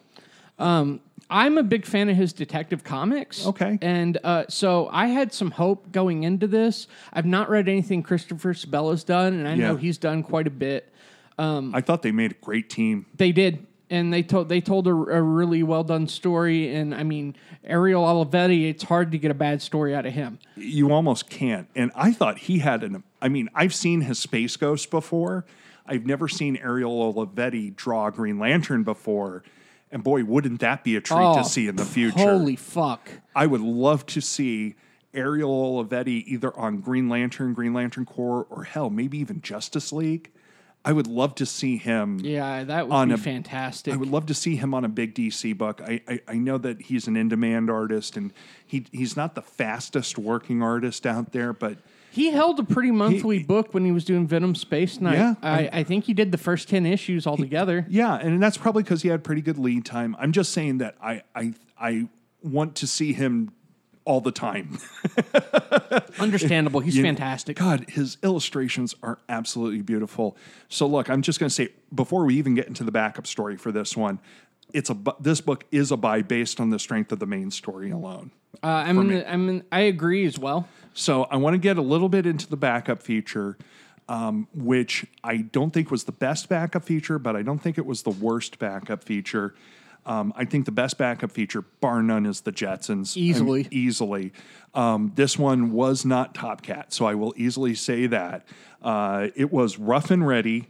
Um, I'm a big fan of his detective comics. Okay. And uh, so I had some hope going into this. I've not read anything Christopher Sabella's done, and I yeah. know he's done quite a bit. Um, I thought they made a great team. They did. And they told they told a, a really well-done story. And, I mean, Ariel Olivetti, it's hard to get a bad story out of him. You almost can't. And I thought he had an... I mean, I've seen his Space Ghost before. I've never seen Ariel Olivetti draw Green Lantern before. And boy, wouldn't that be a treat oh, to see in the future? Holy fuck. I would love to see Ariel Olivetti either on Green Lantern, Green Lantern Corps, or hell, maybe even Justice League. I would love to see him. Yeah, that would be a, fantastic. I would love to see him on a big D C book. I, I, I know that he's an in-demand artist, and he he's not the fastest working artist out there, but... He held a pretty monthly he, book when he was doing Venom Space Knight. Yeah, I, I think he did the first ten issues altogether. He, yeah, and that's probably because he had pretty good lead time. I'm just saying that I I, I want to see him all the time. Understandable. He's you, fantastic. God, his illustrations are absolutely beautiful. So look, I'm just going to say, before we even get into the backup story for this one, it's a this book is a buy based on the strength of the main story alone. Uh, I'm in the, I'm in, I agree as well. So I want to get a little bit into the backup feature, um, which I don't think was the best backup feature, but I don't think it was the worst backup feature. Um, I think the best backup feature, bar none, is the Jetsons. Easily. I mean, easily. Um, this one was not Top Cat, so I will easily say that. Uh, it was rough and ready.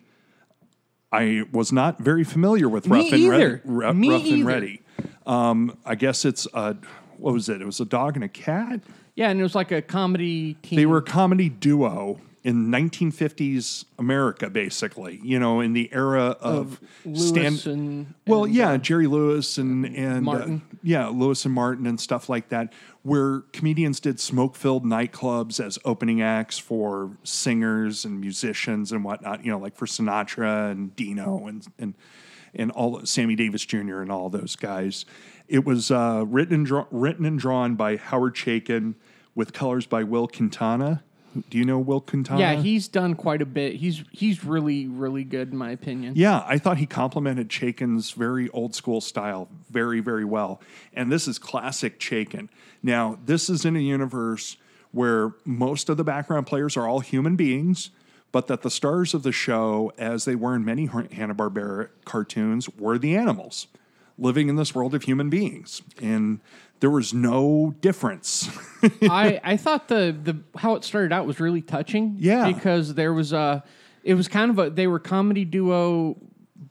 I was not very familiar with Me rough either. and ready. Rough, Me rough either. and ready. Um, I guess it's... Uh, What was it? It was a dog and a cat? Yeah, and it was like a comedy team. They were a comedy duo in nineteen fifties America, basically. You know, in the era of... of Lewis stand- and... Well, and, yeah, Jerry Lewis and... and Martin. Uh, yeah, Lewis and Martin and stuff like that, where comedians did smoke-filled nightclubs as opening acts for singers and musicians and whatnot, you know, like for Sinatra and Dino and... and and all Sammy Davis Junior and all those guys. It was uh, written and dra- written and drawn by Howard Chaykin with colors by Will Quintana. Do you know Will Quintana? Yeah, he's done quite a bit. He's he's really really good in my opinion. Yeah, I thought he complemented Chaykin's very old school style very very well. And this is classic Chaykin. Now, this is in a universe where most of the background players are all human beings, but that the stars of the show, as they were in many Hanna-Barbera cartoons, were the animals living in this world of human beings. And there was no difference. I, I thought the, the how it started out was really touching. Yeah. Because there was a, it was kind of a, they were comedy duo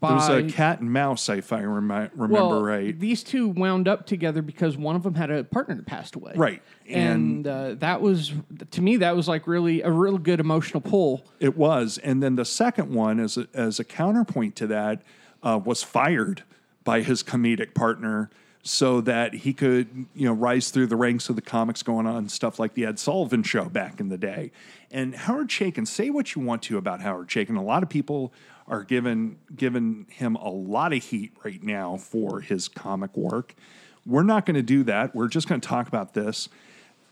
by... It was a cat and mouse, if I remi- remember well, right. These two wound up together because one of them had a partner that passed away. Right. And, and uh, that was, to me, that was like really a real good emotional pull. It was. And then the second one, as a, as a counterpoint to that, uh, was fired by his comedic partner. so that he could, you know, rise through the ranks of the comics, going on stuff like the Ed Sullivan Show back in the day. And Howard Chaykin, say what you want to about Howard Chaykin, a lot of people are giving, giving him a lot of heat right now for his comic work. We're not going to do that. We're just going to talk about this.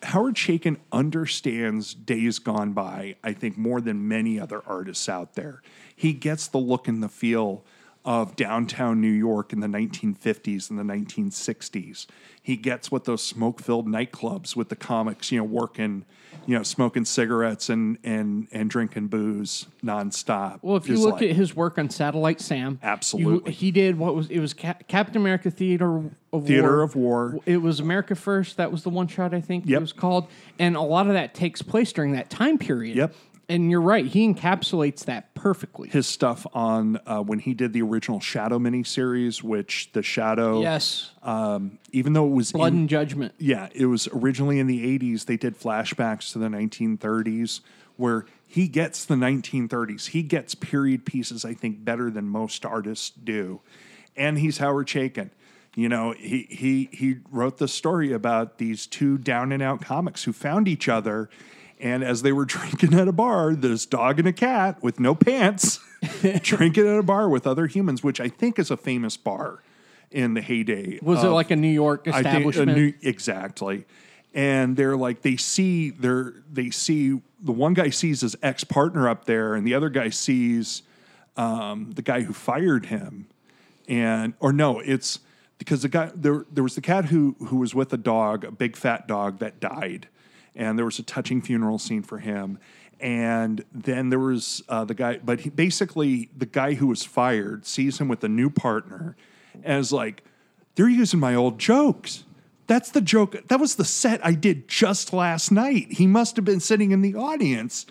Howard Chaykin understands days gone by, I think, more than many other artists out there. He gets the look and the feel of downtown New York in the nineteen fifties and the nineteen sixties. He gets what those smoke-filled nightclubs with the comics, you know, working, you know, smoking cigarettes and and and drinking booze nonstop. Well, if you look like, at his work on Satellite Sam, absolutely, you, he did what was it was Cap- Captain America Theater of Theater War. of War. It was America First. That was the one shot, I think yep. it was called, and a lot of that takes place during that time period. Yep. And you're right. He encapsulates that perfectly. His stuff on uh, when he did the original Shadow miniseries, which the Shadow... Yes. Um, even though it was... Blood in, and Judgment. Yeah. It was originally in the eighties. They did flashbacks to the nineteen thirties where he gets the nineteen thirties. He gets period pieces, I think, better than most artists do. And he's Howard Chaykin. You know, he he he wrote the story about these two down-and-out comics who found each other. And as they were drinking at a bar, this dog and a cat with no pants drinking at a bar with other humans, which I think is a famous bar in the heyday. Was of, it like a New York establishment? I think, new, exactly. And they're like, they see, they're, they see, the one guy sees his ex-partner up there, and the other guy sees um, the guy who fired him. And, or no, it's because the guy, there, there was the cat who, who was with a dog, a big fat dog that died. And there was a touching funeral scene for him. And then there was uh, the guy, but he, basically the guy who was fired sees him with a new partner and is like, they're using my old jokes. That's the joke. That was the set I did just last night. He must have been sitting in the audience.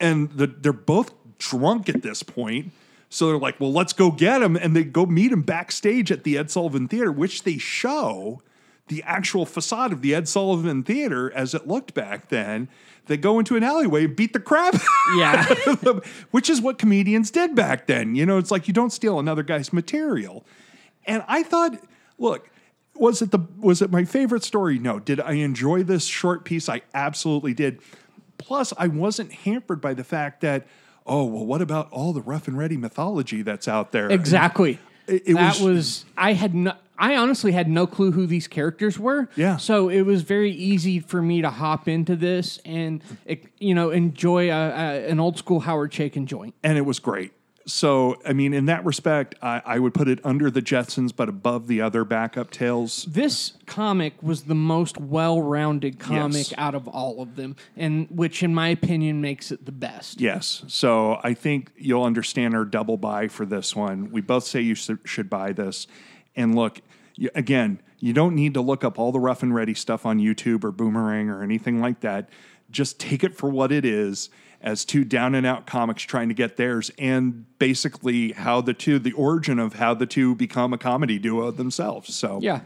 And the, they're both drunk at this point. So they're like, well, let's go get him. And they go meet him backstage at the Ed Sullivan Theater, which they show the actual facade of the Ed Sullivan Theater as it looked back then. They go into an alleyway and beat the crap yeah. out of them, which is what comedians did back then. You know, it's like you don't steal another guy's material. And I thought, look, was it the was it my favorite story? No. Did I enjoy this short piece? I absolutely did. Plus, I wasn't hampered by the fact that, oh, well, what about all the rough and ready mythology that's out there? Exactly. It, it that was, was I had not... I honestly had no clue who these characters were. Yeah. So it was very easy for me to hop into this and, you know, enjoy a, a, an old school Howard Chaykin joint. And it was great. So, I mean, in that respect, I, I would put it under the Jetsons, but above the other backup tales. This comic was the most well-rounded comic yes. out of all of them, and which, in my opinion, makes it the best. Yes. So I think you'll understand our double buy for this one. We both say you should buy this. And look, again, you don't need to look up all the rough and ready stuff on YouTube or Boomerang or anything like that. Just take it for what it is as two down and out comics trying to get theirs, and basically how the two, the origin of how the two become a comedy duo themselves. So, yeah.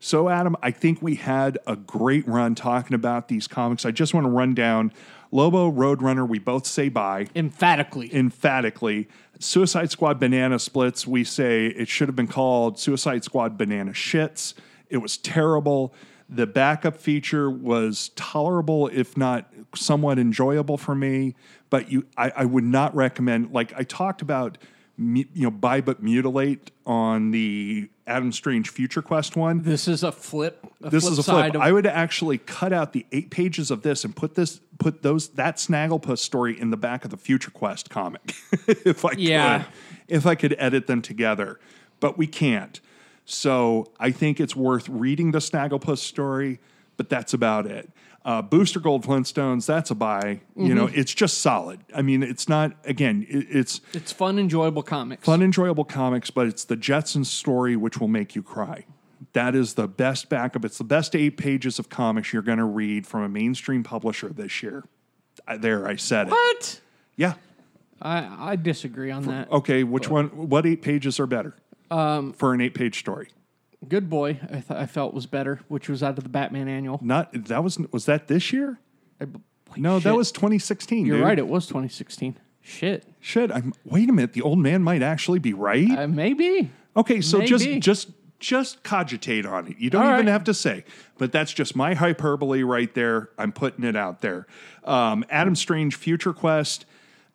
So, Adam, I think we had a great run talking about these comics. I just want to run down Lobo, Roadrunner, we both say bye. Emphatically. Emphatically. Suicide Squad Banana Splits, we say it should have been called Suicide Squad Banana Shits. It was terrible. The backup feature was tolerable, if not somewhat enjoyable for me. But you, I, I would not recommend, like I talked about, you know, buy but mutilate on the Adam Strange Future Quest one. This is a flip. A this flip is a flip. Side of- I would actually cut out the eight pages of this and put this, put those that Snagglepuss story in the back of the Future Quest comic, if I yeah. could, if I could edit them together, but we can't. So I think it's worth reading the Snagglepuss story, but that's about it. Uh, Booster Gold Flintstones, that's a buy. Mm-hmm. You know, it's just solid. I mean, it's not, again, it, it's... It's fun, enjoyable comics. Fun, enjoyable comics, but it's the Jetsons story which will make you cry. That is the best backup. It's the best eight pages of comics you're going to read from a mainstream publisher this year. I, there, I said what? it. What? Yeah. I, I disagree on For, that. Okay, which but. one? What eight pages are better um, for an eight-page story? Good Boy, I, th- I felt was better, which was out of the Batman annual. Not that was was that this year? I, no, shit. That was twenty sixteen. You're dude. right, it was twenty sixteen. Shit, shit. I'm wait a minute. The old man might actually be right. Uh, maybe. Okay, so maybe. just just Just cogitate on it. You don't All even right. have to say. But that's just my hyperbole right there. I'm putting it out there. Um, Adam Strange, Future Quest.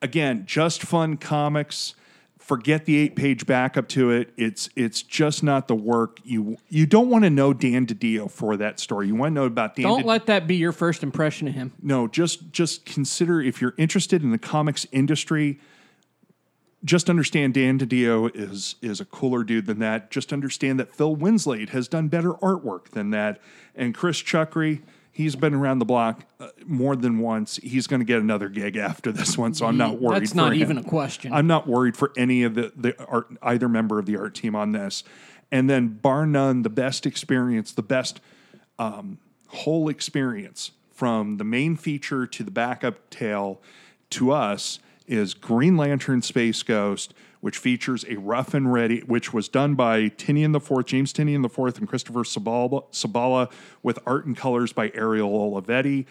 Again, just fun comics. Forget the eight-page backup to it. It's it's just not the work. You you don't want to know Dan DiDio for that story. You want to know about Dan. Don't Di- let that be your first impression of him. No, just just consider, if you're interested in the comics industry, just understand Dan DiDio is is a cooler dude than that. Just understand that Phil Winslade has done better artwork than that. And Chris Chukri, he's been around the block uh, more than once. He's going to get another gig after this one, so I'm not worried. That's not for even him. A question. I'm not worried for any of the, the art, either member of the art team on this. And then, bar none, the best experience, the best um, whole experience from the main feature to the backup tale to us is Green Lantern Space Ghost, which features a rough and ready, which was done by Tinian the Fourth, James Tinian the Fourth, and Christopher Sabala, Sabala, with art and colors by Ariel Olivetti.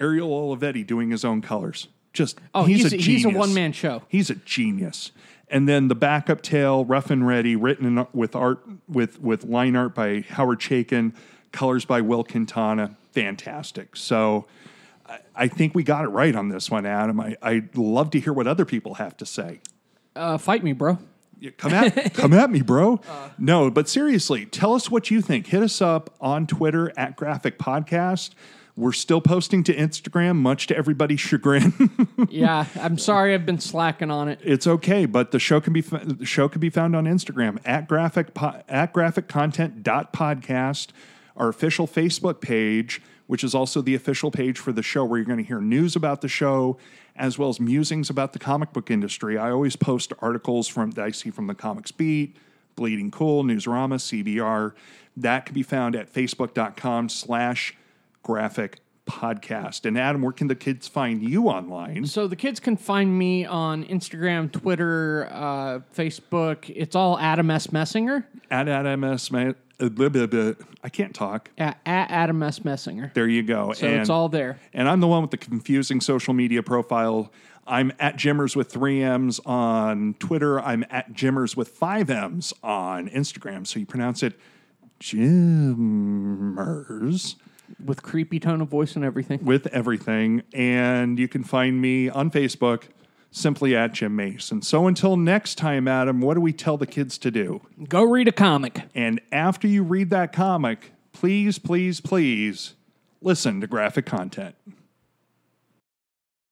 Ariel Olivetti doing his own colors. Just oh, he's, he's a, a genius. He's a one man show. He's a genius. And then the backup tale, rough and ready, written in, with art with with line art by Howard Chaykin, colors by Will Quintana. Fantastic. So I think we got it right on this one, Adam. I, I'd love to hear what other people have to say. Uh, fight me, bro. Yeah, come at come at me, bro. Uh, no, but seriously, tell us what you think. Hit us up on Twitter at Graphic Podcast. We're still posting to Instagram, much to everybody's chagrin. Yeah, I'm sorry I've been slacking on it. It's okay, but the show can be the show can be found on Instagram at graphic at graphic content dot podcast, our official Facebook page, which is also the official page for the show, where you're going to hear news about the show as well as musings about the comic book industry. I always post articles from that I see from the Comics Beat, Bleeding Cool, Newsrama, C B R. That can be found at facebook.com slash graphic podcast. And Adam, where can the kids find you online? So the kids can find me on Instagram, Twitter, uh, Facebook. It's all Adam S. Messinger. At Adam S. Messinger. I can't talk. At, at Adam S. Messinger. There you go. So and, it's all there. And I'm the one with the confusing social media profile. I'm at Jimmers with three M's on Twitter. I'm at Jimmers with five M's on Instagram. So you pronounce it Jimmers. With creepy tone of voice and everything. With everything. And you can find me on Facebook, simply at Jim Mason. So until next time, Adam, what do we tell the kids to do? Go read a comic. And after you read that comic, please, please, please listen to Graphic Content.